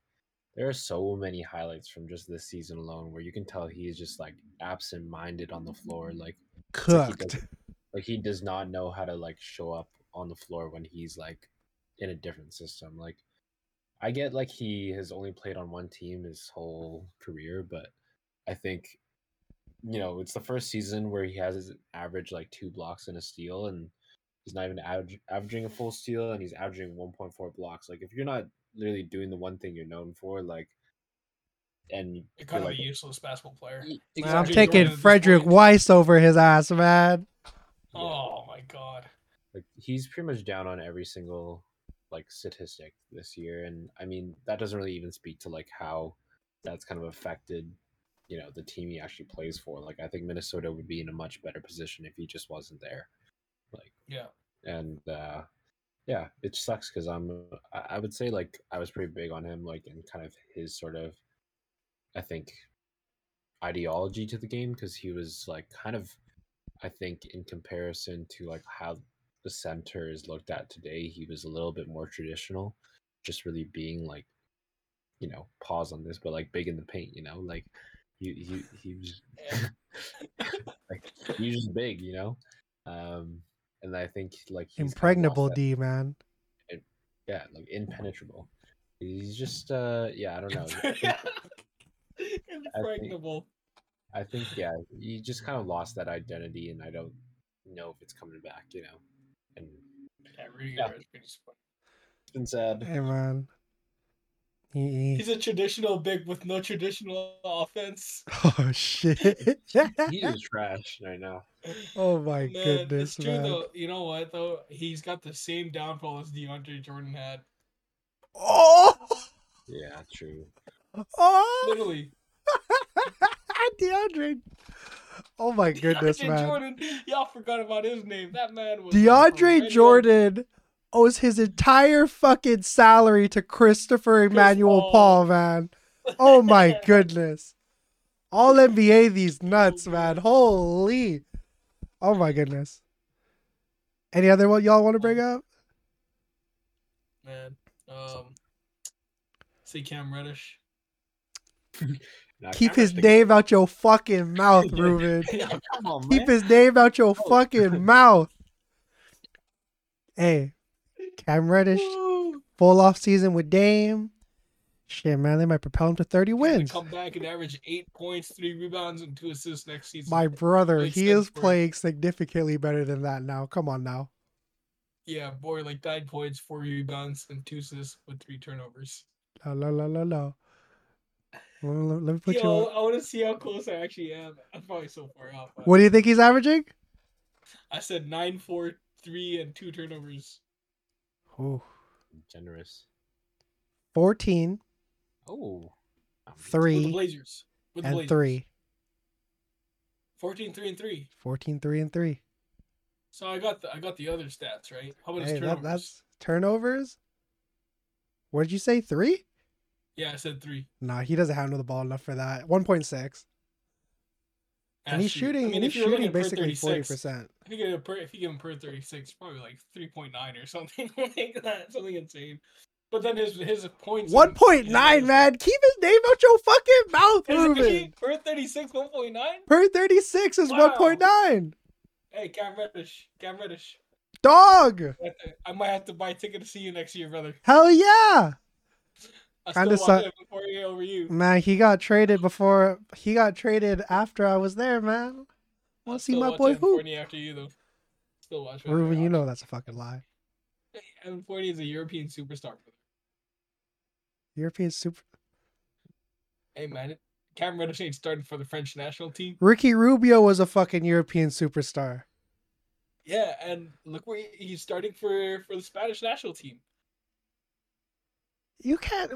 there are so many highlights from just this season alone where you can tell he is just like absent-minded on the floor, like cooked, like he, like he does not know how to like show up on the floor when he's like in a different system. Like I get like he has only played on one team his whole career, but I think. You know, it's the first season where he has his average like two blocks and a steal, and He's not even average, averaging a full steal, and he's averaging one point four blocks. Like, if you're not literally doing the one thing you're known for, like, and you're kind of like, a useless basketball player. Exactly. Man, I'm taking Frederick Weiss over his ass, man. Yeah. Oh my god! Like, he's pretty much down on every single like statistic this year, and I mean that doesn't really even speak to like how that's kind of affected, you know, the team he actually plays for. Like, I think Minnesota would be in a much better position if he just wasn't there. Like, yeah, and uh, yeah, it sucks because I'm. I would say like I was pretty big on him, like, and kind of his sort of, I think, ideology to the game, because he was like kind of, I think, in comparison to like how the center is looked at today, he was a little bit more traditional, just really being like, you know, pause on this, but like big in the paint, you know, like he he he was like he was big, you know. Um, and I think like he's impregnable kind of D, man. It, yeah, like impenetrable. He's just uh, yeah, I don't know. Impregnable. I think, I think yeah, he just kind of lost that identity, and I don't know if it's coming back, you know. And yeah, Rudy yeah. Gobert is pretty smart. It's been sad. Hey man. He, he's a traditional big with no traditional offense. Oh shit! He is trash right now. Oh my man, goodness, it's true, man. Though. You know what though? He's got the same downfall as DeAndre Jordan had. Oh. Yeah, true. Oh. Literally. DeAndre. Oh my goodness, DeAndre man! Jordan. Y'all forgot about his name. That man was DeAndre Jordan. Owes his entire fucking salary to Christopher Emmanuel Chris Paul. Paul, man. Oh my goodness. All N B A these nuts, man. Holy. Oh my goodness. Any other one y'all want to bring up? Man. Um, see Cam Reddish. Nah, keep his name out your fucking mouth, Ruben. Yeah, come on, man. Keep his name out your oh. fucking mouth. Hey. Cam Reddish, Woo. full off season with Dame. Shit, man, they might propel him to thirty wins. Come back and average eight points, three rebounds, and two assists next season. My brother, he is playing significantly better than that now. Come on now. Yeah, boy, like nine points, four rebounds, and two assists with three turnovers. No, no, no, no, no. Let me, let me put Yo, you on. I want to see how close I actually am. I'm probably so far out. What do you think he's averaging? I said nine, four, three, and two turnovers. Oh, generous. fourteen Oh. three With the Blazers. With and the Blazers. three fourteen, three, and three fourteen, three, and three So I got the I got the other stats, right? How about hey, his turnovers? That, that's turnovers? What did you say? three Yeah, I said three. Nah, he doesn't handle the ball enough for that. one point six And he's shooting, I mean, he's shooting basically forty percent I think it, if you give him per thirty-six, probably like three point nine or something like that. Something insane. But then his his points... one point nine man. man. Keep his name out your fucking mouth, Ruben. Per thirty-six, one point nine Per thirty-six is wow. one point nine Hey, Cam Reddish. Cam Reddish. Dog! I might have to buy a ticket to see you next year, brother. Hell yeah! Kind of suck. Man, he got traded before he got traded after I was there, man. Want to see my boy Evan Fournier after you though. Still watch Ruben, you know that's a fucking lie. Evan Fournier is a European superstar. European super. Hey man, Cam Reddish ain't started for the French national team. Ricky Rubio was a fucking European superstar. Yeah, and look where he, he's starting for for the Spanish national team. You can't.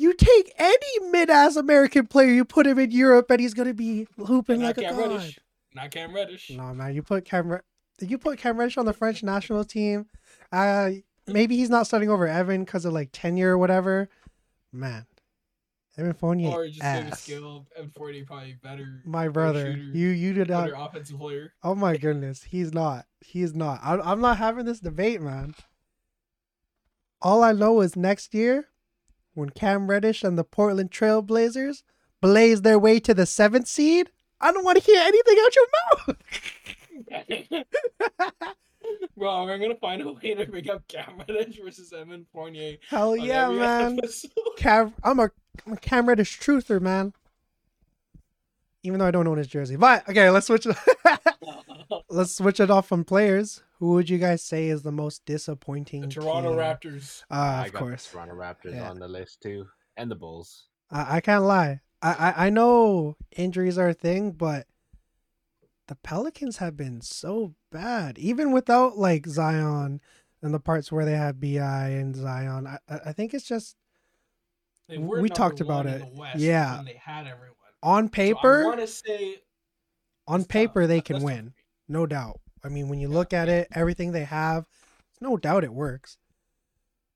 You take any mid-ass American player, you put him in Europe, and he's gonna be hooping like a Cam god. Reddish. Not Cam Reddish. No man, you put Cam. You put Cam Reddish on the French national team. Uh, maybe he's not starting over Evan because of like tenure or whatever. Man, Evan Fournier. Or just ass. Same skill. Evan Fournier probably better. My brother, shooter, you you did not. Offensive player. Oh my goodness, he's not. He's not. I'm I'm not having this debate, man. All I know is next year, when Cam Reddish and the Portland Trail Blazers blaze their way to the seventh seed, I don't want to hear anything out your mouth. Bro, we're going to find a way to bring up Cam Reddish versus Evan Fournier. Hell yeah, man. Cam, I'm, a, I'm a Cam Reddish truther, man. Even though I don't own his jersey. But, okay, let's switch. let's switch it off from players. Who would you guys say is the most disappointing? The Toronto team? Raptors. Uh, of I got course. The Toronto Raptors yeah. on the list too. And the Bulls. I, I can't lie. I, I, I know injuries are a thing, but the Pelicans have been so bad. Even without like Zion and the parts where they have B I and Zion. I, I think it's just, they were we talked about it. Yeah. They had everyone. On paper. So I want to say. On paper, tough. they can that's win. Tough. No doubt. I mean, when you yeah, look at it, everything they have, no doubt it works.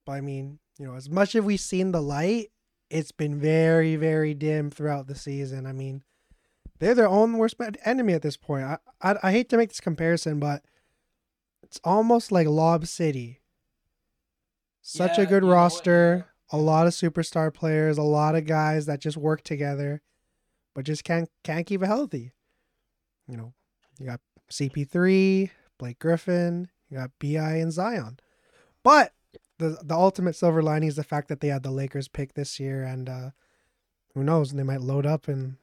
But I mean, you know, as much as we've seen the light, it's been very, very dim throughout the season. I mean, they're their own worst enemy at this point. I, I, I hate to make this comparison, but it's almost like Lob City. Such yeah, a good roster, a lot of superstar players, a lot of guys that just work together, but just can't can't keep it healthy. You know, you got C P three, Blake Griffin, you got B I and Zion. But the the ultimate silver lining is the fact that they had the Lakers pick this year, and uh, who knows, they might load up and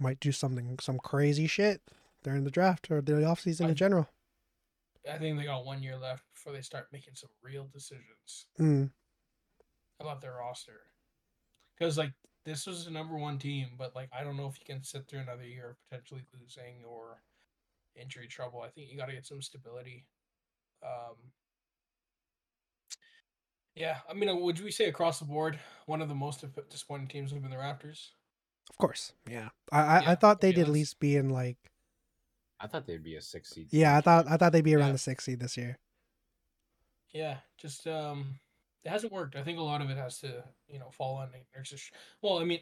might do something, some crazy shit during the draft or the offseason I, in general. I think they got one year left before they start making some real decisions mm. about their roster. Because, like, this was the number one team, but, like, I don't know if you can sit through another year of potentially losing or injury trouble. I think you got to get some stability. Um, yeah, I mean, would we say across the board, one of the most disappointing teams would have been the Raptors? Of course, yeah. I I, yeah, I thought they'd at least be in, like... I thought they'd be a six seed. Yeah, I thought I thought they'd be around yeah. the six seed this year. Yeah, just... um. It hasn't worked. I think a lot of it has to, you know, fall on Nurkic. Well, I mean,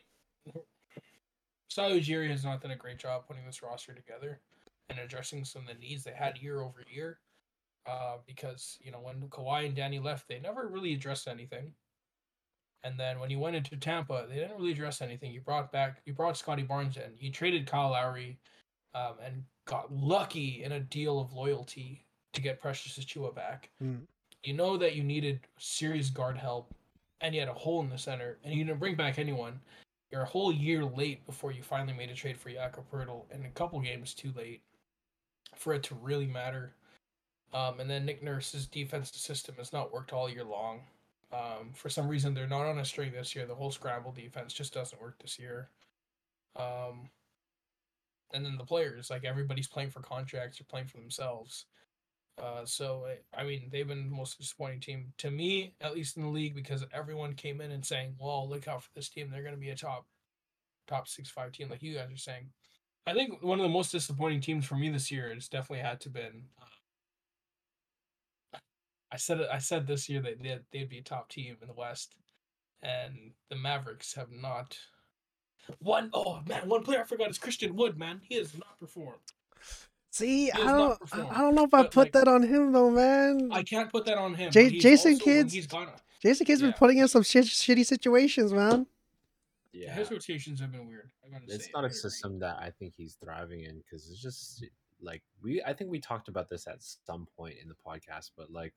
Saudi Ujiri has not done a great job putting this roster together and addressing some of the needs they had year over year. Uh, because, you know, when Kawhi and Danny left, they never really addressed anything. And then when you went into Tampa, they didn't really address anything. You brought back, you brought Scottie Barnes in. You traded Kyle Lowry um, and got lucky in a deal of loyalty to get Precious Achiuwa back. Mm. You know that you needed serious guard help, and you had a hole in the center, and you didn't bring back anyone. You're a whole year late before you finally made a trade for Jakob Poeltl, and a couple games too late for it to really matter. Um, and then Nick Nurse's defensive system has not worked all year long. Um, for some reason, they're not on a string this year. The whole scramble defense just doesn't work this year. Um, and then the players, like everybody's playing for contracts or playing for themselves. Uh, so, I mean, they've been the most disappointing team, to me, at least in the league, because everyone came in and saying, well, look out for this team. They're going to be a top top six five team, like you guys are saying. I think one of the most disappointing teams for me this year has definitely had to been uh, I said I said this year that they'd, they'd be a top team in the West, and the Mavericks have not. One, oh, man, one player I forgot is Christian Wood, man. He has not performed. See, I don't, I don't know if I put like, that on him though, man. I can't put that on him. J- Jason Kidd's Jason Kidd's yeah. been putting in some shit, shitty situations, man. Yeah, his rotations have been weird. I'm gonna it's say not it. a system that I think he's thriving in, because it's just like we. I think we talked about this at some point in the podcast, but like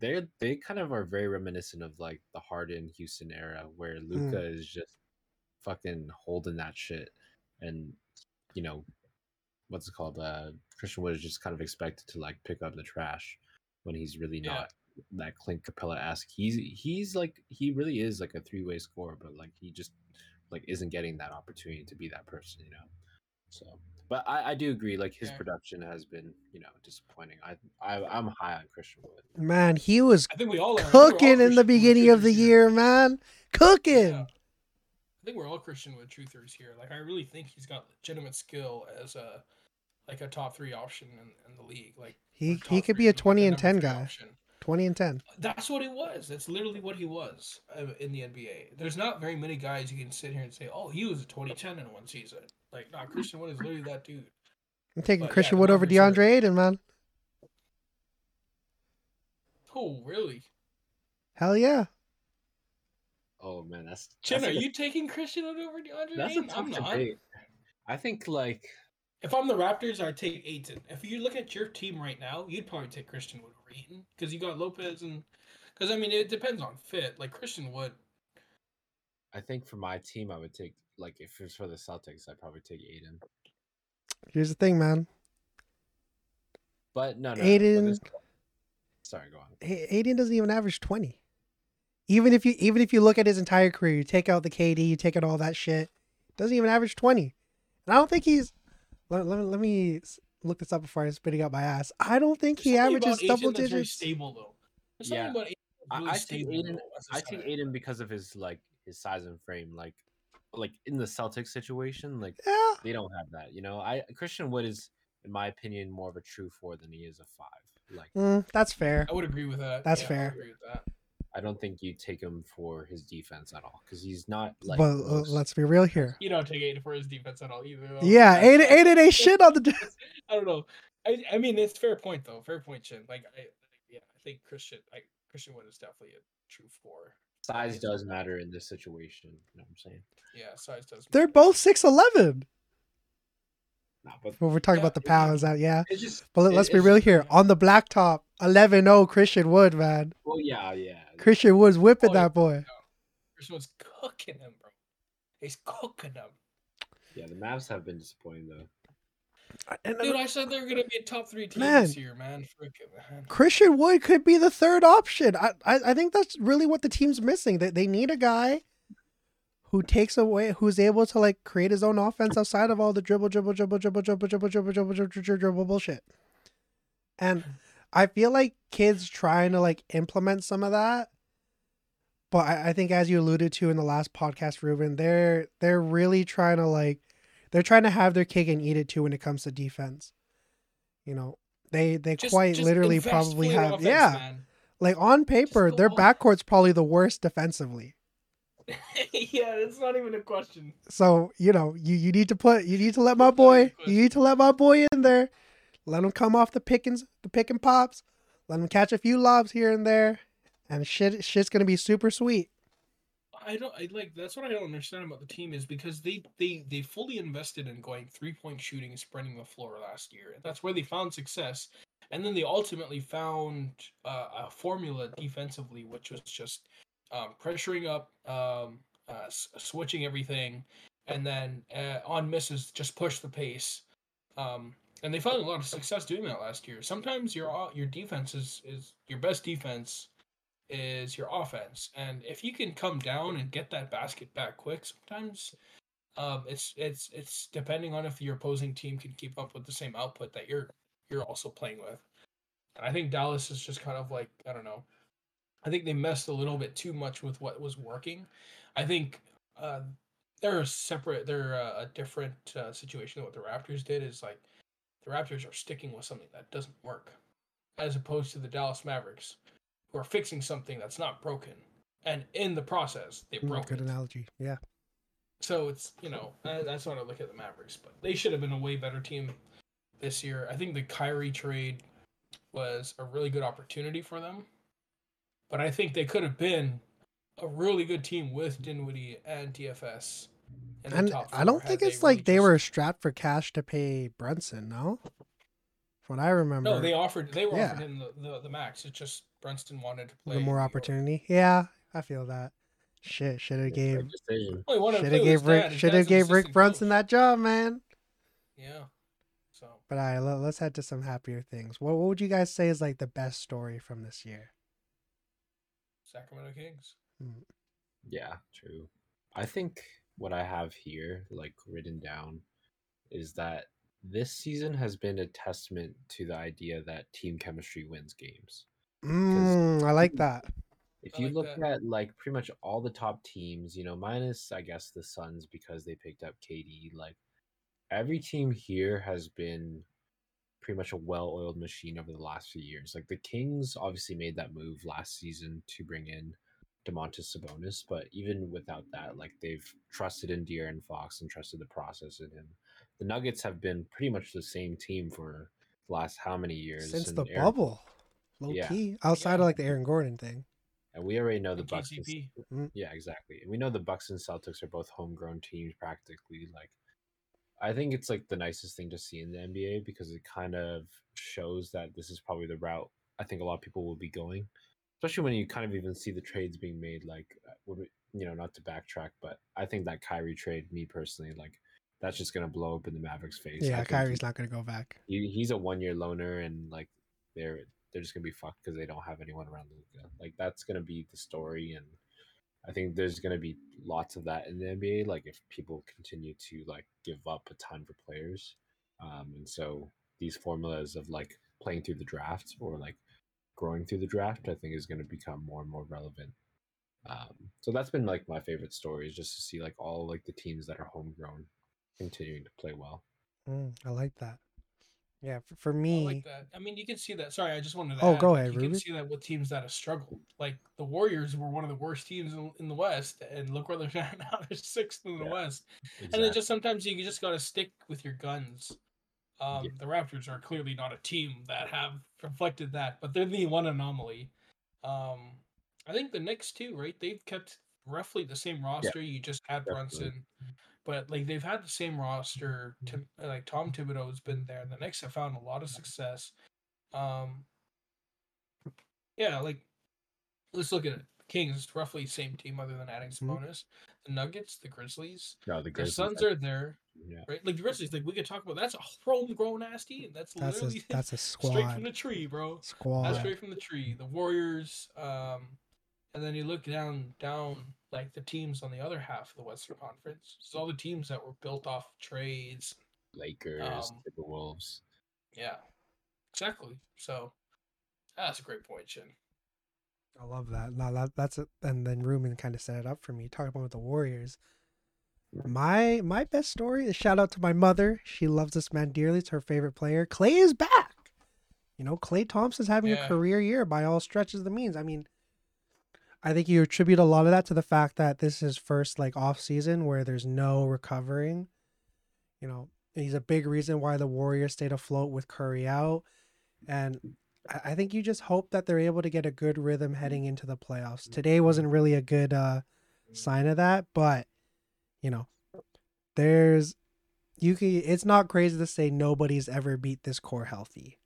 they they kind of are very reminiscent of like the Harden Houston era, where Luka mm. is just fucking holding that shit, and you know. What's it called? Uh, Christian Wood is just kind of expected to like pick up the trash when he's really not yeah. that Clint Capella-esque. He's he's like he really is like a three-way scorer, but like he just like isn't getting that opportunity to be that person, you know. So, but I, I do agree. Like his yeah. production has been, you know, disappointing. I, I I'm high on Christian Wood. Man, he was I think we all cooking we in the beginning of the year, man. Cooking. Yeah. I think we're all Christian Wood truthers here. Like I really think he's got legitimate skill as a. Like a top three option in, in the league. Like he he could be a twenty and ten guy. Option. Twenty and ten. That's what he was. That's literally what he was in the N B A. There's not very many guys you can sit here and say, "Oh, he was a twenty ten in one season." Like, nah, Christian Wood is literally that dude. I'm taking but, Christian yeah, Wood over DeAndre Ayton, man. Oh really? Hell yeah. Oh man, that's. Chin, are a, you taking Christian Wood over DeAndre that's Ayton? A tough I'm not. Debate. I think like. If I'm the Raptors, I'd take Ayton. If you look at your team right now, you'd probably take Christian Wood over Ayton because you got Lopez and because I mean it depends on fit. Like Christian Wood, I think for my team, I would take like if it's for the Celtics, I'd probably take Ayton. Here's the thing, man. But no, no. Aiden, no sorry, go on. Aiden doesn't even average twenty. Even if you even if you look at his entire career, you take out the K D, you take out all that shit, doesn't even average twenty. And I don't think he's. Let, let, let me look this up before I'm spitting out my ass. I don't think There's he averages double digits. Very stable though. There's yeah. About really I, I think Aiden. I think Aiden because of his like his size and frame, like like in the Celtics situation, like yeah. they don't have that. You know, I Christian Wood is, in my opinion, more of a true four than he is a five. Like mm, that's fair. I would agree with that. That's yeah, fair. I would agree with that. I don't think you take him for his defense at all because he's not like. But most... let's be real here. You don't take Aiden for his defense at all either. Though. Yeah, Aiden, Aiden ain't shit on the defense. I don't know. I, I mean, it's fair point though. Fair point, Chin. Like, I, yeah, I think Christian, I, Christian Wood is definitely a true four. Size does matter in this situation. You know what I'm saying? Yeah, size does matter. They're both six eleven. Nah, but well, we're talking yeah, about the pounds out, yeah. Just, but let's it, be real here. On the blacktop, eleven oh Christian Wood, man. Well, yeah, yeah. Christian Wood's whipping oh, that boy. No. Christian Wood's cooking him, bro. He's cooking him. Yeah, the Mavs have been disappointing, though. And Dude, I said they're gonna be a top three team man, this year, man. Freaking man. Christian Wood could be the third option. I, I, I think that's really what the team's missing. They, they need a guy who takes away, who's able to like create his own offense outside of all the dribble, dribble, dribble, dribble, dribble, dribble, dribble, dribble, dribble, dribble bullshit. And I feel like kids trying to like implement some of that, but I, I think as you alluded to in the last podcast, Ruben, they're they're really trying to like, they're trying to have their cake and eat it too when it comes to defense. You know, they they just, quite just literally probably have offense, yeah, man. Like on paper, their on. backcourt's probably the worst defensively. Yeah, it's not even a question. So you know, you, you need to put you need to let my boy you need to let my boy in there, let him come off the pickings, the pick and pops, let him catch a few lobs here and there, and shit shit's gonna be super sweet. I don't I like that's what I don't understand about the team is because they they they fully invested in going three point shooting and spreading the floor last year. That's where they found success, and then they ultimately found uh, a formula defensively, which was just. Um, pressuring up, um, uh, s- switching everything, and then uh, on misses, just push the pace. Um, and they found a lot of success doing that last year. Sometimes your your defense is, is your best defense is your offense. And if you can come down and get that basket back quick, sometimes um, it's it's it's depending on if your opposing team can keep up with the same output that you're you're also playing with. And I think Dallas is just kind of like, I don't know, I think they messed a little bit too much with what was working. I think uh, they're a separate, they're a, a different uh, situation than what the Raptors did. Is like the Raptors are sticking with something that doesn't work, as opposed to the Dallas Mavericks, who are fixing something that's not broken, and in the process they broke. Good analogy, yeah. So it's you know that's not a look at the Mavericks, but they should have been a way better team this year. I think the Kyrie trade was a really good opportunity for them. But I think they could have been a really good team with Dinwiddie and D F S. And, and top I don't think it's they like really they just... were strapped for cash to pay Brunson, no? From what I remember. No, they offered they were yeah. offered him the, the, the max. It's just Brunson wanted to play. The more opportunity. Yeah, I feel that. Shit, should have gave should have gave Rick should have gave Rick Brunson coach. That job, man. Yeah. So But all right, let's head to some happier things. What what would you guys say is like the best story from this year? Sacramento Kings. Yeah, true. I think what I have here, like written down, is that this season has been a testament to the idea that team chemistry wins games. Mm, I like that. If you look at like pretty much all the top teams, you know, minus I guess the Suns because they picked up K D, like every team here has been pretty much a well-oiled machine over the last few years. Like the Kings obviously made that move last season to bring in DeMontis Sabonis, but even without that, like they've trusted in De'Aaron Fox and trusted the process in him. The Nuggets have been pretty much the same team for the last how many years? Since and the Aaron... bubble. Low yeah. key. Outside yeah. of like the Aaron Gordon thing. And we already know the Bucks. And... Yeah, exactly. And we know the Bucks and Celtics are both homegrown teams practically. Like I think it's like the nicest thing to see in the N B A because it kind of shows that this is probably the route I think a lot of people will be going, especially when you kind of even see the trades being made. Like, you know, not to backtrack, but I think that Kyrie trade, me personally, like that's just going to blow up in the Mavericks' face. Yeah, Kyrie's he, not going to go back. He, he's a one-year loaner, and like they're they're just going to be fucked because they don't have anyone around Luka. Like that's going to be the story, and I think there's going to be lots of that in the N B A. Like if people continue to like give up a ton for players, um, and so these formulas of like playing through the draft or like growing through the draft, I think is going to become more and more relevant. Um, so that's been like my favorite story is just to see like all like the teams that are homegrown continuing to play well. Mm, I like that. Yeah, for, for me, I like that. I mean, you can see that. Sorry, I just wanted to. Oh, add, go ahead. Like, you Ruben? Can see that with teams that have struggled. Like the Warriors were one of the worst teams in, in the West, and look where they're at now. They're sixth in the yeah, West, exactly. And then just sometimes you just gotta stick with your guns. Um, yeah. The Raptors are clearly not a team that have reflected that, but they're the one anomaly. Um, I think the Knicks too, right? They've kept roughly the same roster. Yeah, you just add Brunson. But like they've had the same roster. To, like Tom Thibodeau's been there. The Knicks have found a lot of success. Um, yeah, like let's look at it. Kings, roughly same team, other than adding some bonus. Mm-hmm. The Nuggets, the Grizzlies. No, the Grizzlies. The Suns are there, yeah. Right? Like the Grizzlies, like we could talk about. That's a homegrown ass team. That's, that's literally a, that's a squad straight from the tree, bro. Squad. That's straight from the tree. The Warriors. Um, and then you look down, down. Like the teams on the other half of the Western Conference. It's all the teams that were built off of trades. Lakers, um, Timberwolves. Yeah, exactly. So that's a great point, Shin. I love that. Now that that's a, and then Ruben kind of set it up for me. Talking about the Warriors. My my best story is shout out to my mother. She loves this man dearly. It's her favorite player. Klay is back. You know, Klay Thompson's having yeah. a career year by all stretches of the means. I mean. I think you attribute a lot of that to the fact that this is first like off season where there's no recovering. You know, he's a big reason why the Warriors stayed afloat with Curry out. And I think you just hope that they're able to get a good rhythm heading into the playoffs. Today wasn't really a good uh, sign of that, but you know, there's you can it's not crazy to say nobody's ever beat this core healthy.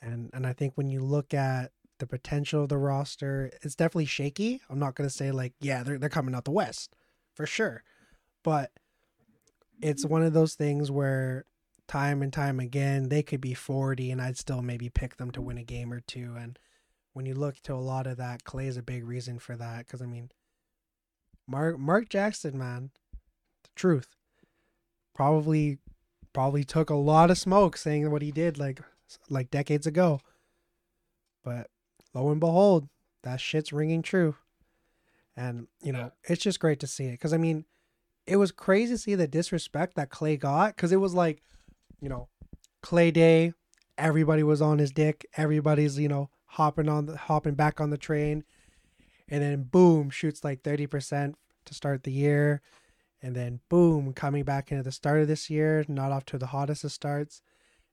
And and I think when you look at the potential of the roster, it's definitely shaky. I'm not going to say like, yeah, they're, they're coming out the West for sure. But it's one of those things where time and time again, they could be forty and I'd still maybe pick them to win a game or two. And when you look to a lot of that, Klay is a big reason for that. Cause I mean, Mark, Mark Jackson, man, the truth probably, probably took a lot of smoke saying what he did like, like decades ago, but lo and behold, that shit's ringing true. And, you know, it's just great to see it. Because, I mean, it was crazy to see the disrespect that Klay got. Because it was like, you know, Klay Day, everybody was on his dick. Everybody's, you know, hopping on the, hopping back on the train. And then, boom, shoots like thirty percent to start the year. And then, boom, coming back into the start of this year, not off to the hottest of starts.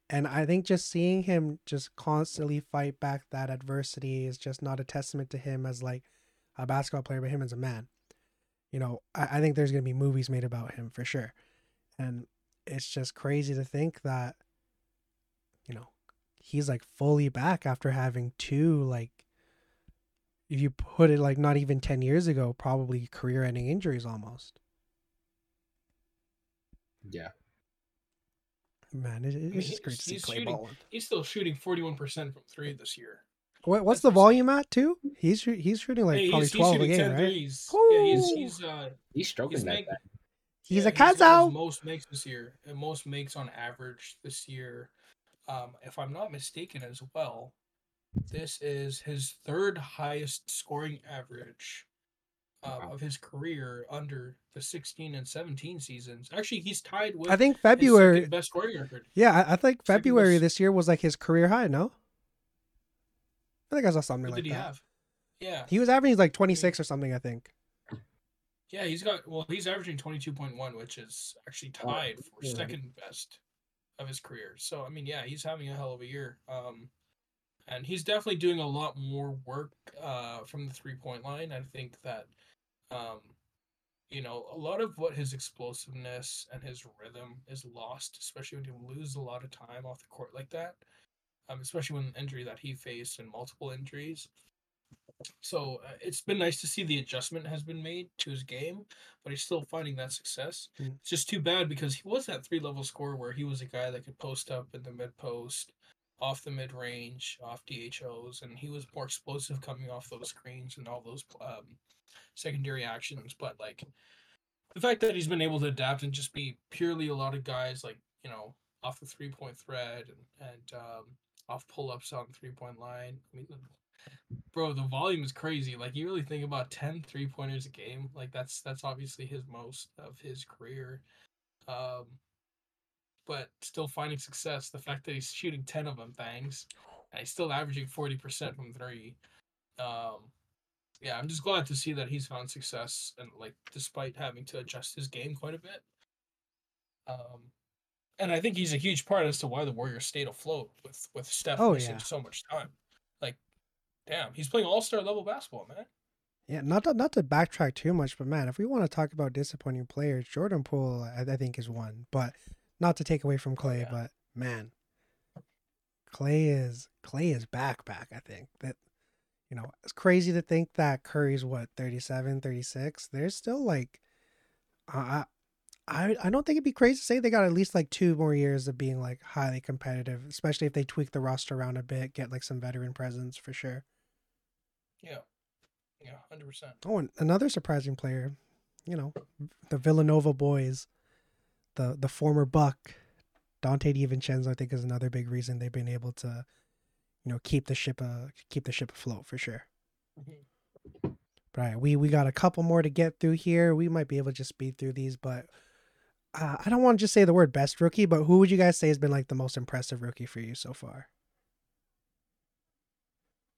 And I think just seeing him just constantly fight back that adversity is just not a testament to him as like a basketball player, but him as a man. You know, I, I think there's going to be movies made about him for sure. And it's just crazy to think that, you know, he's like fully back after having two, like, if you put it like not even ten years ago, probably career ending injuries almost. Yeah. Man, it, it's just great to see Klay balling. He's still shooting forty-one percent from three this year. What, what's the volume at, too? He's he's shooting like yeah, he's, probably twelve a game, right? Yeah, he's he's uh he's stroking he's that. Make, he's yeah, a Kazao. Most makes this year, and most makes on average this year. Um, if I'm not mistaken, as well, this is his third highest scoring average Um, wow. of his career under the sixteen and seventeen seasons. Actually, he's tied with I think February his best scoring record. Yeah, I, I think February this year was like his career high. No, I think I saw something what like did that. He have? Yeah, he was averaging like twenty-six or something. I think. Yeah, he's got well, he's averaging twenty-two point one, which is actually tied oh, for yeah. second best of his career. So I mean, yeah, he's having a hell of a year. Um, and he's definitely doing a lot more work uh from the three-point line. I think that. Um, you know, a lot of what his explosiveness and his rhythm is lost, especially when you lose a lot of time off the court like that. Um, especially when the injury that he faced and multiple injuries. So uh, it's been nice to see the adjustment has been made to his game, but he's still finding that success. Mm-hmm. It's just too bad because he was that three-level scorer where he was a guy that could post up in the mid-post, off the mid-range, off D H Os, and he was more explosive coming off those screens and all those um, secondary actions. But, like, the fact that he's been able to adapt and just be purely a lot of guys, like, you know, off the three-point thread and, and um, off pull-ups on the three-point line. I mean, bro, the volume is crazy. Like, you really think about ten three-pointers a game. Like, that's that's obviously his most of his career. Um, but still finding success. The fact that he's shooting ten of them things, and he's still averaging forty percent from three. Um, yeah, I'm just glad to see that he's found success, and like despite having to adjust his game quite a bit. Um, and I think he's a huge part as to why the Warriors stayed afloat with, with Steph oh, missing yeah. so much time. Like, damn, he's playing all-star level basketball, man. Yeah, not to, not to backtrack too much, but man, if we want to talk about disappointing players, Jordan Poole, I, I think, is one. But not to take away from Clay, yeah. but man, Clay is Clay is back, back. I think that, you know, it's crazy to think that Curry's what thirty-seven, thirty-six. They're still like, uh, I I don't think it'd be crazy to say they got at least like two more years of being like highly competitive, especially if they tweak the roster around a bit, get like some veteran presence for sure. Yeah, yeah, hundred percent. Oh, and another surprising player, you know, the Villanova boys. The the former Buck, Dante DiVincenzo, I think, is another big reason they've been able to, you know, keep the ship uh keep the ship afloat for sure. Mm-hmm. Right, we we got a couple more to get through here. We might be able to just speed through these, but uh, I don't want to just say the word best rookie. But who would you guys say has been like the most impressive rookie for you so far?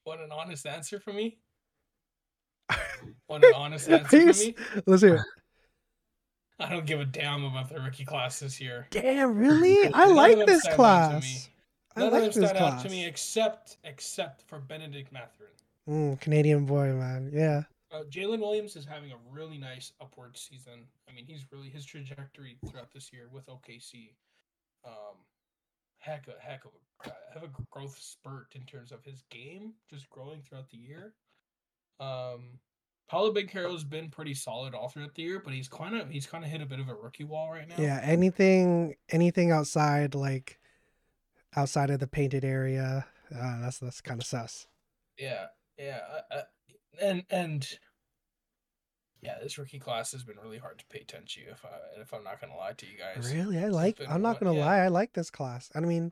What an honest answer for me. What an honest answer for me. Let's hear it. I don't give a damn about the rookie class this year. Damn, really? I like this class. None of them stand out to me except except for Benedict Mathurin. Mm, Canadian boy, man. Yeah. Uh, Jalen Williams is having a really nice upward season. I mean, he's really his trajectory throughout this year with O K C. Um, heck, a, heck, of a, have a growth spurt in terms of his game, just growing throughout the year. Um. Paolo Banchero's been pretty solid all throughout the year, but he's kind of he's kind of hit a bit of a rookie wall right now. Yeah, anything anything outside like outside of the painted area, uh, that's that's kind of sus. Yeah, yeah, uh, and and yeah, this rookie class has been really hard to pay attention to. If I, if I'm not gonna lie to you guys, really, I like. I'm not gonna yeah. lie, I like this class. I mean,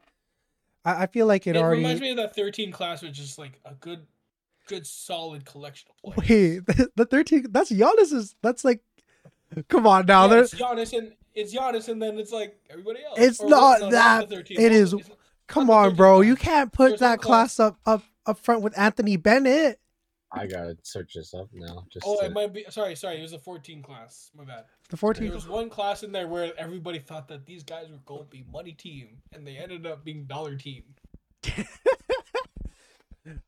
I, I feel like it, it already reminds me of that thirteen class, which is like a good. Good solid collection of players. Wait, the, the thirteen that's Giannis's that's like come on now. Yeah, it's Giannis and it's Giannis and then it's like everybody else. It's or not no, that not it is it's come on, bro. Class. You can't put There's that class, class up, up up front with Anthony Bennett. I gotta search this up now. Just oh to... it might be sorry, sorry, it was the fourteen class. My bad. The fourteen there was one class in there where everybody thought that these guys were going to be money team and they ended up being dollar team.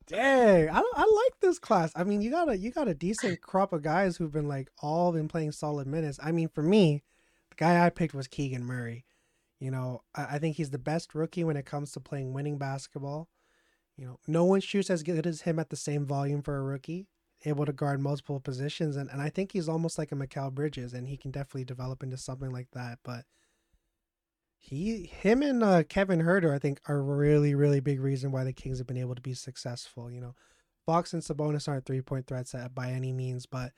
Dang, I I like this class. I mean, you got a you got a decent crop of guys who've been like all been playing solid minutes. I mean, for me, the guy I picked was Keegan Murray. You know, I, I think he's the best rookie when it comes to playing winning basketball. You know, no one shoots as good as him at the same volume for a rookie, able to guard multiple positions, and, and I think he's almost like a Mikal Bridges, and he can definitely develop into something like that. But He, him and uh, Kevin Huerter, I think, are a really, really big reason why the Kings have been able to be successful. You know, Fox and Sabonis aren't three-point threats by any means, but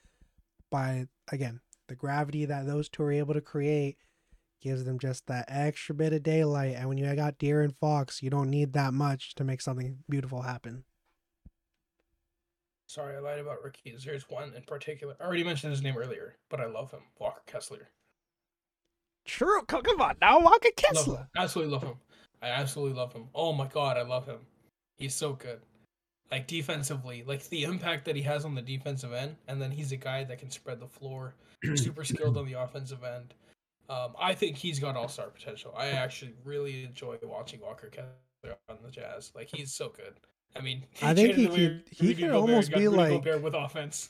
by, again, the gravity that those two are able to create gives them just that extra bit of daylight. And when you got De'Aaron Fox, you don't need that much to make something beautiful happen. Sorry, I lied about rookies. There's one in particular. I already mentioned his name earlier, but I love him, Walker Kessler. True. Come, come on now, Walker Kessler. Love absolutely love him. I absolutely love him. Oh my god, I love him. He's so good. Like defensively, like the impact that he has on the defensive end, and then he's a guy that can spread the floor. Super skilled on the offensive end. Um, I think he's got all-star potential. I actually really enjoy watching Walker Kessler on the Jazz. Like he's so good. I mean, he I think he could, he could almost be like Rudy Gobert with offense.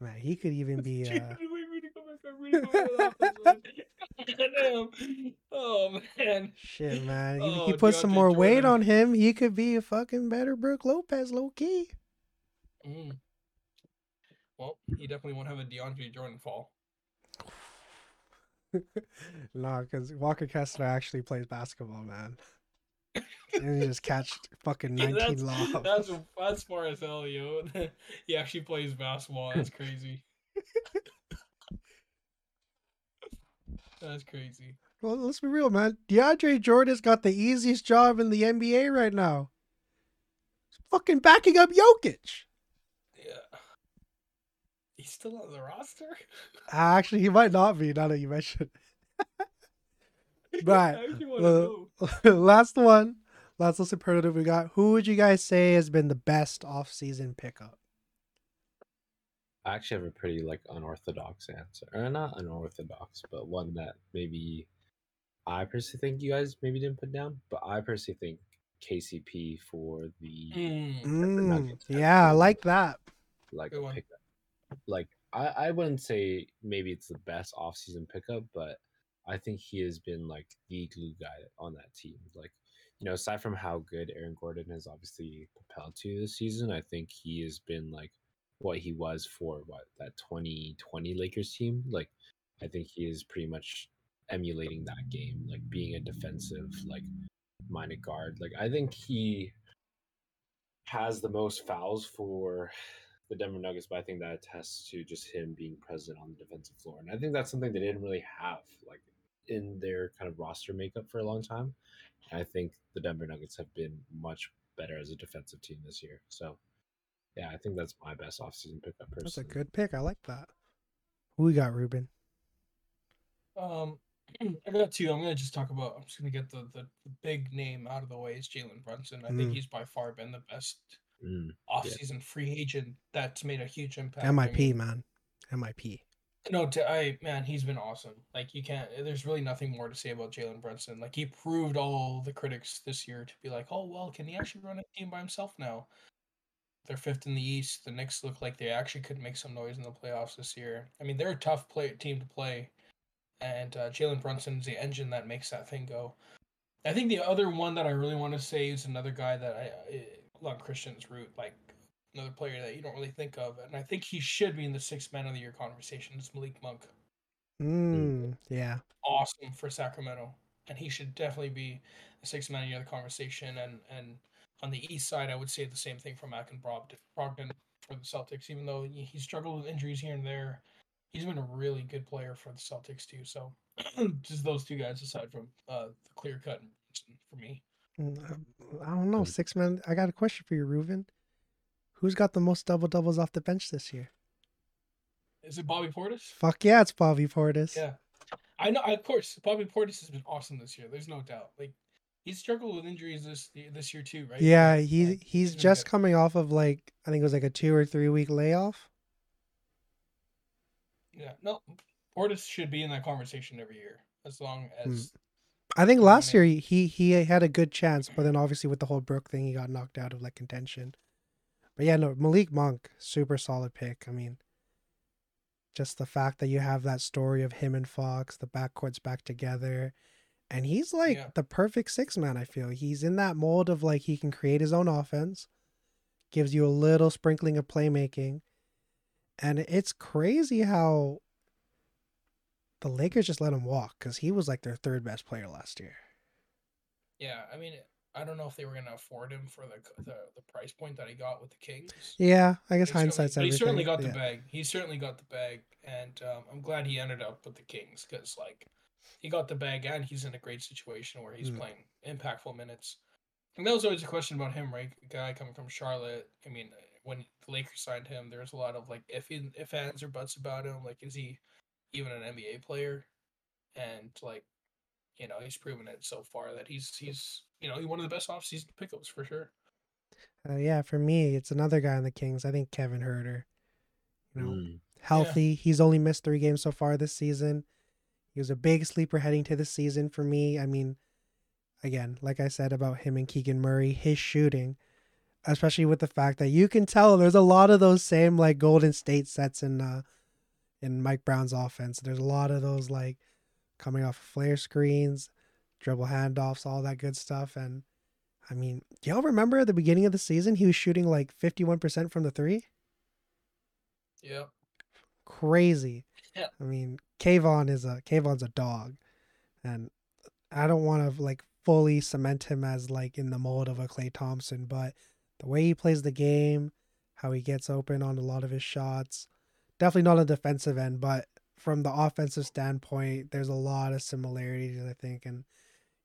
Man, he could even be. Uh... Oh man. Shit, man. Oh, he put some more Jordan. weight on him. He could be a fucking better Brook Lopez, low key. Mm. Well, he definitely won't have a DeAndre Jordan fall. Nah, because Walker Kessler actually plays basketball, man. And he just catched fucking nineteen yeah, that's, lobs. That's that's smart as hell, yo. He actually plays basketball. That's crazy. That's crazy. Well, let's be real, man. DeAndre Jordan's got the easiest job in the N B A right now. He's fucking backing up Jokic. Yeah. He's still on the roster? Actually, he might not be, now that you mentioned it. But uh, last one. Last little superlative we got. Who would you guys say has been the best off-season pickup? I actually have a pretty like unorthodox answer. Or not unorthodox, but one that maybe I personally think you guys maybe didn't put down, but I personally think K C P for the mm. Nuggets. Yeah, I like that. Like a pickup. Like I, I wouldn't say maybe it's the best off-season pickup, but I think he has been like the glue guy on that team. Like, you know, aside from how good Aaron Gordon has obviously propelled to this season, I think he has been like what he was for what that twenty twenty Lakers team. Like, I think he is pretty much emulating that game, like being a defensive, like minded guard. Like, I think he has the most fouls for the Denver Nuggets, but I think that attests to just him being present on the defensive floor. And I think that's something they didn't really have like in their kind of roster makeup for a long time. And I think the Denver Nuggets have been much better as a defensive team this year. So yeah, I think that's my best offseason pickup person. That's a good pick. I like that. Who we got, Ruben? Um, I got two. I'm going to just talk about, I'm just going to get the, the, the big name out of the way is Jalen Brunson. I mm. think he's by far been the best Mm, off-season yeah. free agent that's made a huge impact. M I P, man. M I P. No, to, I man, he's been awesome. Like, you can't. There's really nothing more to say about Jalen Brunson. Like, he proved all the critics this year to be like, oh well, can he actually run a team by himself now? They're fifth in the East. The Knicks look like they actually could make some noise in the playoffs this year. I mean, they're a tough play team to play, and uh, Jalen Brunson's the engine that makes that thing go. I think the other one that I really want to say is another guy that I. I Along Christian's route, like another player that you don't really think of, and I think he should be in the sixth man of the year conversation, is Malik Monk. Mm, yeah. Awesome for Sacramento. And he should definitely be the sixth man of the year conversation. And and on the east side, I would say the same thing for Mack and Brogdon for the Celtics, even though he struggled with injuries here and there. He's been a really good player for the Celtics too. So just those two guys aside from uh, the clear cut for me. I don't know, six man. I got a question for you, Reuven. Who's got the most double doubles off the bench this year? Is it Bobby Portis? Fuck yeah, it's Bobby Portis. Yeah, I know. Of course, Bobby Portis has been awesome this year. There's no doubt. Like, he's struggled with injuries this this year too, right? Yeah, he he's, he's just good. coming off of like I think it was like a two or three week layoff. Yeah, no, Portis should be in that conversation every year as long as. Mm. I think last year he he had a good chance, but then obviously with the whole Brook thing, he got knocked out of like contention. But yeah, no, Malik Monk, super solid pick. I mean, just the fact that you have that story of him and Fox, the backcourt's back together, and he's like yeah. the perfect six man. I feel he's in that mold of like he can create his own offense, gives you a little sprinkling of playmaking, and it's crazy how the Lakers just let him walk because he was like their third best player last year. Yeah, I mean, I don't know if they were going to afford him for the, the the price point that he got with the Kings. Yeah, I guess they hindsight's everything. But he certainly got yeah. the bag. He certainly got the bag, and um, I'm glad he ended up with the Kings because like he got the bag and he's in a great situation where he's mm. playing impactful minutes. And that was always a question about him, right? A guy coming from Charlotte. I mean, when the Lakers signed him, there was a lot of like if he, if ands or buts about him. Like, is he even an N B A player? And like, you know, he's proven it so far that he's he's you know he's one of the best offseason pickups for sure. Uh, yeah, for me, it's another guy on the Kings. I think Kevin Huerter. You know, mm. healthy. Yeah. He's only missed three games so far this season. He was a big sleeper heading to the season for me. I mean, again, like I said about him and Keegan Murray, his shooting, especially with the fact that you can tell there's a lot of those same like Golden State sets in. Uh, In Mike Brown's offense, there's a lot of those like coming off of flare screens, dribble handoffs, all that good stuff. And I mean, do y'all remember at the beginning of the season, he was shooting like fifty-one percent from the three? Yeah. Crazy. Yeah. I mean, Kayvon is a, Kayvon's a dog. And I don't want to like fully cement him as like in the mold of a Klay Thompson, but the way he plays the game, how he gets open on a lot of his shots, definitely not a defensive end, but from the offensive standpoint, there's a lot of similarities, I think. And,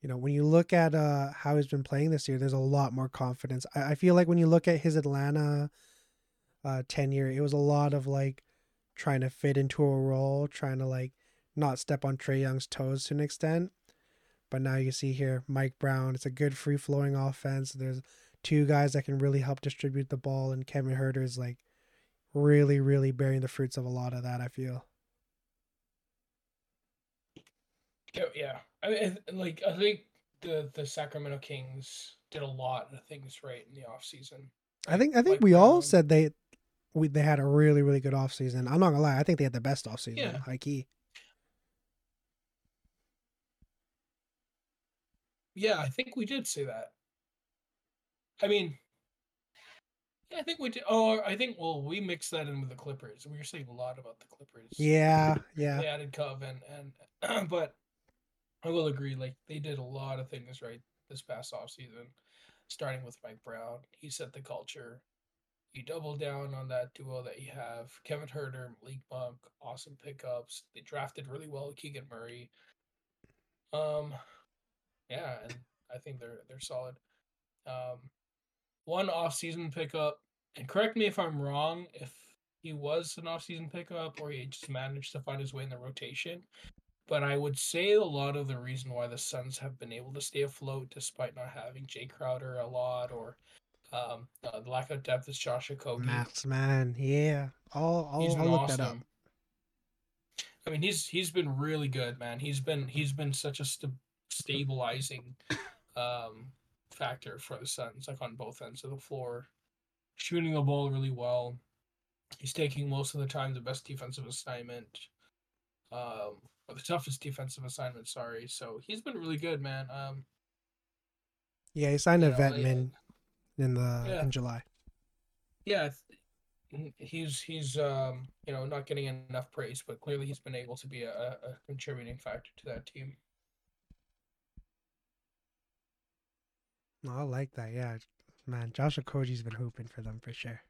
you know, when you look at uh, how he's been playing this year, there's a lot more confidence. I, I feel like when you look at his Atlanta uh, tenure, it was a lot of like trying to fit into a role, trying to like not step on Trae Young's toes to an extent. But now you see here, Mike Brown, it's a good free-flowing offense. There's two guys that can really help distribute the ball, and Kevin Huerter is like really, really bearing the fruits of a lot of that, I feel. Yeah, I mean, like I think the, the Sacramento Kings did a lot of things right in the offseason. I think I think like, we all um, said they we they had a really really good offseason. I'm not gonna lie, I think they had the best offseason. Yeah. High key. Yeah, I think we did say that. I mean, yeah, I think we did. Oh, I think well, we mixed that in with the Clippers. We were saying a lot about the Clippers. Yeah, yeah. They added Cove and and but. I will agree, like, they did a lot of things right this past offseason, starting with Mike Brown. He set the culture. He doubled down on that duo that you have. Kevin Huerter, Malik Monk, awesome pickups. They drafted really well Keegan Murray. Um, yeah, and I think they're they're solid. Um, one offseason pickup, and correct me if I'm wrong, if he was an offseason pickup or he just managed to find his way in the rotation. But I would say a lot of the reason why the Suns have been able to stay afloat despite not having Jay Crowder a lot or um, uh, the lack of depth is Josh Okogie. Max, man. Yeah. I'll, I'll, I'll look awesome. that up. I mean, he's he's been really good, man. He's been he's been such a st- stabilizing um, factor for the Suns, like on both ends of the floor. Shooting the ball really well. He's taking most of the time the best defensive assignment. Um, or the toughest defensive assignment, sorry. So he's been really good, man. Um, yeah, he signed a know, vet like, in, in the yeah. in July. Yeah, he's he's um you know not getting enough praise, but clearly he's been able to be a, a contributing factor to that team. I like that, yeah, man. Josh Okogie's been hooping for them for sure.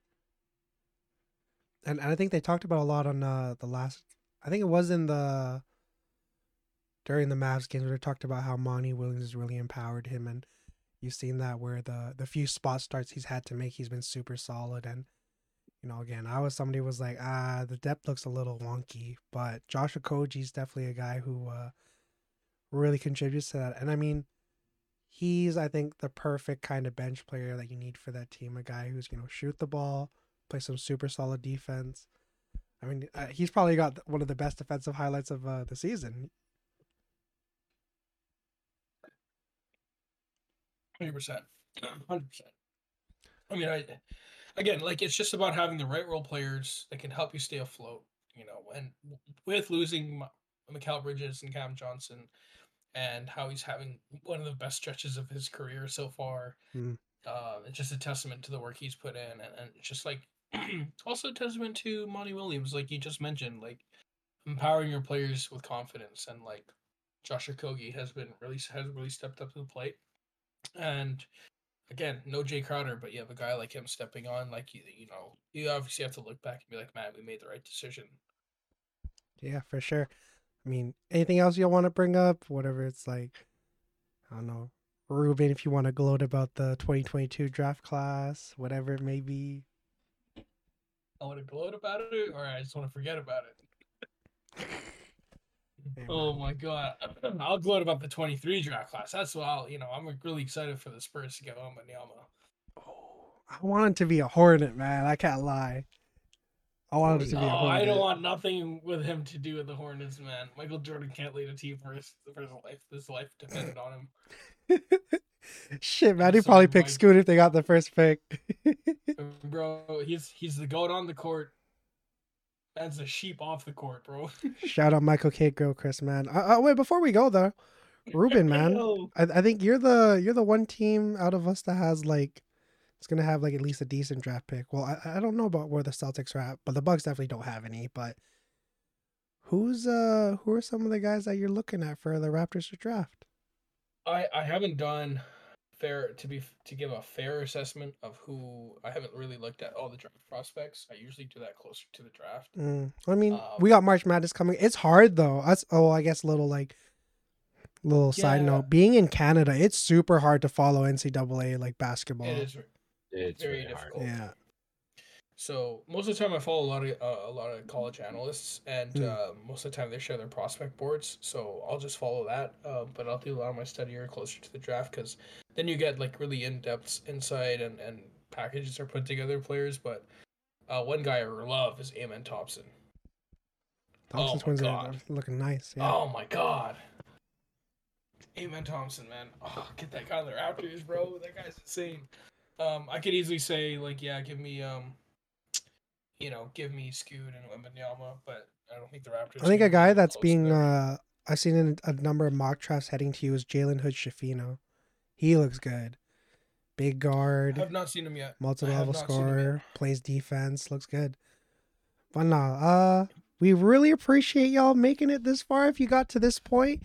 And and I think they talked about a lot on uh, the last. I think it was in the during the Mavs games where they talked about how Monty Williams has really empowered him, and you've seen that where the the few spot starts he's had to make, he's been super solid. And you know, again, I was somebody who was like, ah, the depth looks a little wonky, but Josh Okogie's definitely a guy who uh, really contributes to that. And I mean, he's I think the perfect kind of bench player that you need for that team, a guy who's you know shoot the ball, play some super solid defense. I mean, uh, he's probably got one of the best defensive highlights of uh, the season. one hundred percent. one hundred percent. I mean, I again, like, it's just about having the right role players that can help you stay afloat, you know, and with losing Mikal Bridges and Cam Johnson and how he's having one of the best stretches of his career so far, mm. uh, it's just a testament to the work he's put in and, and just like, also a testament to Monty Williams, like you just mentioned, like empowering your players with confidence, and like Josh Okogie has been really has really stepped up to the plate. And again, no Jay Crowder, but you have a guy like him stepping on, like you you know, you obviously have to look back and be like, man, we made the right decision. Yeah, for sure. I mean, anything else you want to bring up? Whatever it's like, I don't know, Ruben, if you want to gloat about the twenty twenty-two draft class, whatever it may be. I want to gloat about it, or I just want to forget about it. Oh my god, I'll gloat about the twenty-three draft class. That's what I'll, you know, I'm really excited for the Spurs to get on Wembanyama. Oh, I want him to be a Hornet, man. I can't lie. I want him to no, be a Hornet. I don't want nothing with him to do with the Hornets, man. Michael Jordan can't lead a team for his, for his life. This life depended on him. Shit, man, he probably picked Scoot if they got the first pick. Bro, he's he's the goat on the court. That's the sheep off the court, bro. Shout out Michael K. Gilchrist, man. Uh, uh, wait, before we go though, Ruben, man, I, I think you're the you're the one team out of us that has like it's gonna have like at least a decent draft pick. Well, I, I don't know about where the Celtics are at, but the Bucks definitely don't have any. But who's uh who are some of the guys that you're looking at for the Raptors to draft? I I haven't done fair to be to give a fair assessment of who I haven't really looked at all the draft prospects. I usually do that closer to the draft. Mm. I mean, um, we got March Madness coming. It's hard though. Us oh I guess a little like. Little yeah. side note, being in Canada, it's super hard to follow N C double A like basketball. It is, it's very difficult. Hard. Yeah. So most of the time, I follow a lot of uh, a lot of college analysts, and mm. uh, most of the time they share their prospect boards. So I'll just follow that, uh, but I'll do a lot of my study or closer to the draft because then you get like really in depth insight and, and packages are put together players. But uh, one guy I love is Amen Thompson. Thompson's oh my god, looking nice. Yeah. Oh my god. Amen Thompson, man. Oh, get that guy on the Raptors, bro. That guy's insane. Um, I could easily say, like, yeah, give me, um, you know, give me Scoot and Wembanyama, but I don't think the Raptors... I think a guy that's being... Uh, I've seen in a number of mock drafts heading to you is Jalen Hood-Shafino. He looks good. Big guard. I have not seen him yet. Multi-level scorer. Plays defense. Looks good. But no, uh, we really appreciate y'all making it this far if you got to this point.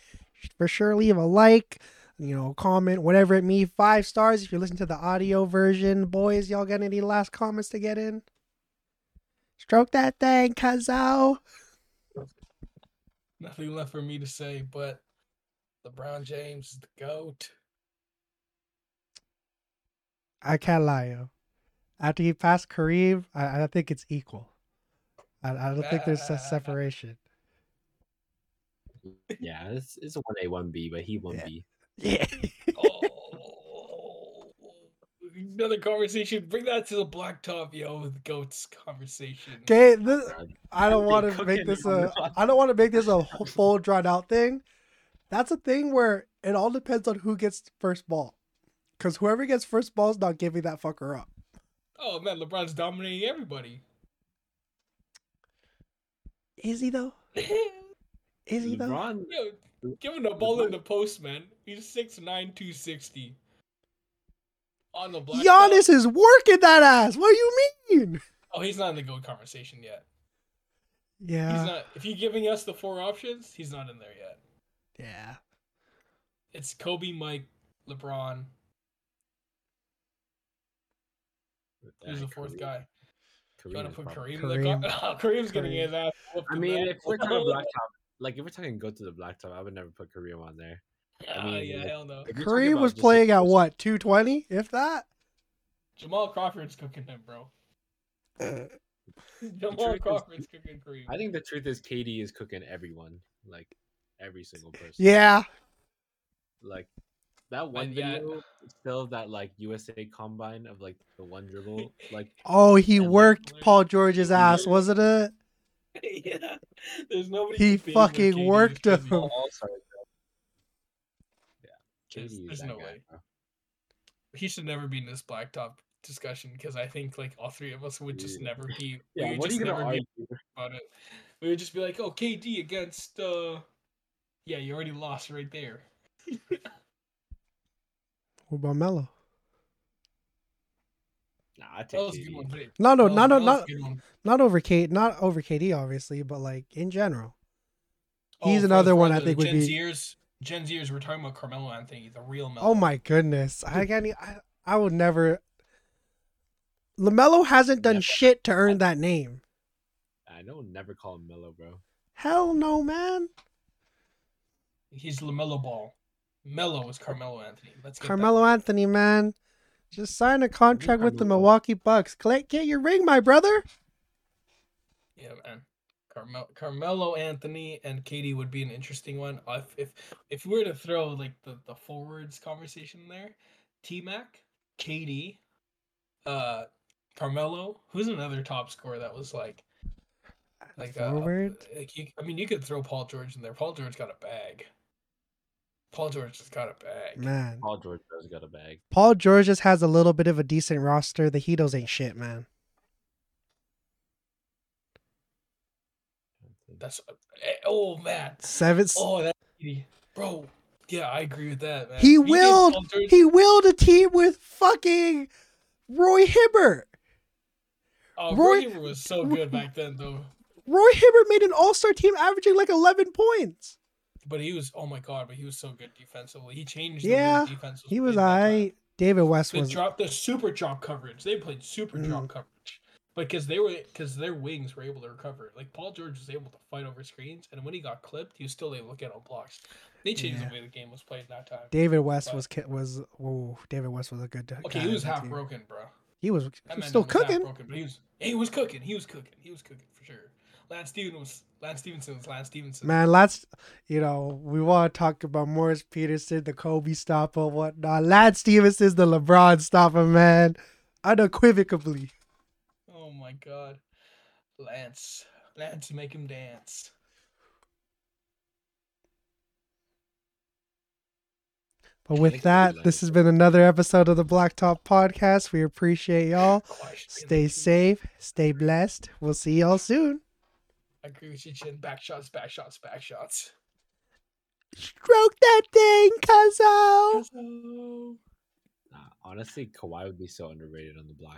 For sure, leave a like, you know, comment, whatever it means. Five stars if you listen to the audio version. Boys, y'all got any last comments to get in? Stroke that thing, Kazo. Nothing left for me to say, but LeBron James is the GOAT. I can't lie, yo. After he passed Kareem, I, I think it's equal. I, I don't think there's a separation. Yeah, it's it's a one A one B, but he one B. Yeah. yeah. Oh, another conversation. Bring that to the blacktop, yo, with goats conversation. Okay, this, I don't want to make this a. I don't want to make this a full drawn out thing. That's a thing where it all depends on who gets first ball, because whoever gets first ball is not giving that fucker up. Oh man, LeBron's dominating everybody. Is he though? Is he LeBron? Yo, give him the ball LeBron. In the post, man. He's six nine, two sixty. On the black. Giannis top. Is working that ass. What do you mean? Oh, he's not in the GOAT conversation yet. Yeah. He's not. If you're giving us the four options, he's not in there yet. Yeah. It's Kobe, Mike, LeBron. Who's the fourth Kobe. Guy? You gotta put Kareem. Kareem. In the co- Kareem's Kareem. Gonna get his ass. I mean, that. If we're kind of blacktop. Like, if we're talking go to the blacktop, I would never put Kareem on there. I mean, uh, yeah, hell no. Kareem was playing like, at what, two twenty, if that? Jamal Crawford's cooking him, bro. Jamal Crawford's is, cooking Kareem. I think the truth is K D is cooking everyone. Like, every single person. Yeah. Like, that one and video yeah. still that, like, U S A combine of, like, the one dribble. Like, oh, he worked like, Paul George's ass, wasn't it? Yeah, there's nobody. He fucking worked him. Yeah, there's, there's no guy. Way. He should never be in this blacktop discussion because I think like all three of us would just never be. Yeah, we would just never be about it. We would just be like, "Oh, K D against." uh Yeah, you already lost right there. What about Melo? Nah, I take K D. No, no, not no, not not over K D, not over K D, obviously, but like in general, he's oh, another one I think would be. Zers, Gen Zers, we're talking about Carmelo Anthony, the real Melo. Oh my goodness, I I I would never. LaMelo hasn't done never. Shit to earn that name. I don't never call him Melo, bro. Hell no, man. He's LaMelo Ball. Melo is Carmelo Anthony. Let's get Carmelo that. Anthony, man. Just sign a contract with the Milwaukee Bucks. Get your ring, my brother. Yeah, man. Carmel- Carmelo Anthony and K D would be an interesting one. If if, if we were to throw like the, the forwards conversation there, T-Mac, K D, uh, Carmelo. Who's another top scorer that was like, like forward? Uh, like you, I mean, you could throw Paul George in there. Paul George got a bag. Paul George has got a bag. Man. Paul George has got a bag. Paul George just has a little bit of a decent roster. The Heatles ain't shit, man. That's... Oh, man. Seven... Oh, that's... Bro, Yeah, I agree with that, man. He, he willed he willed a team with fucking Roy Hibbert. Oh, Roy, Roy Hibbert was so good back then, though. Roy Hibbert made an all-star team averaging like eleven points. But he was, oh my God, but he was so good defensively. He changed the yeah, defense. He was all right. David West was. They dropped the super drop coverage. They played super mm-hmm. drop coverage. But because they were, because their wings were able to recover. Like, Paul George was able to fight over screens, and when he got clipped, he was still able to get on blocks. They changed yeah. the way the game was played that time. David West but, was was whoa. David West was a good. Okay, he was half team. broken, bro. He was, he was still was cooking. Broken, but he was, he was cooking. He was cooking. He was cooking for sure. Lance Stevenson was Lance Stevenson was Lance Stevenson. Man, Lance, you know, we want to talk about Morris Peterson, the Kobe stopper, whatnot. Lance Stevenson's the LeBron stopper, man, unequivocally. Oh my God, Lance, Lance, make him dance. But with that, this has been another episode of the Blacktop Podcast. We appreciate y'all. Stay safe. Stay blessed. We'll see y'all soon. I agree with you, Chin. Back shots, back shots, back shots. Stroke that thing, Cuzzo. Nah, honestly, Kawhi would be so underrated on the block.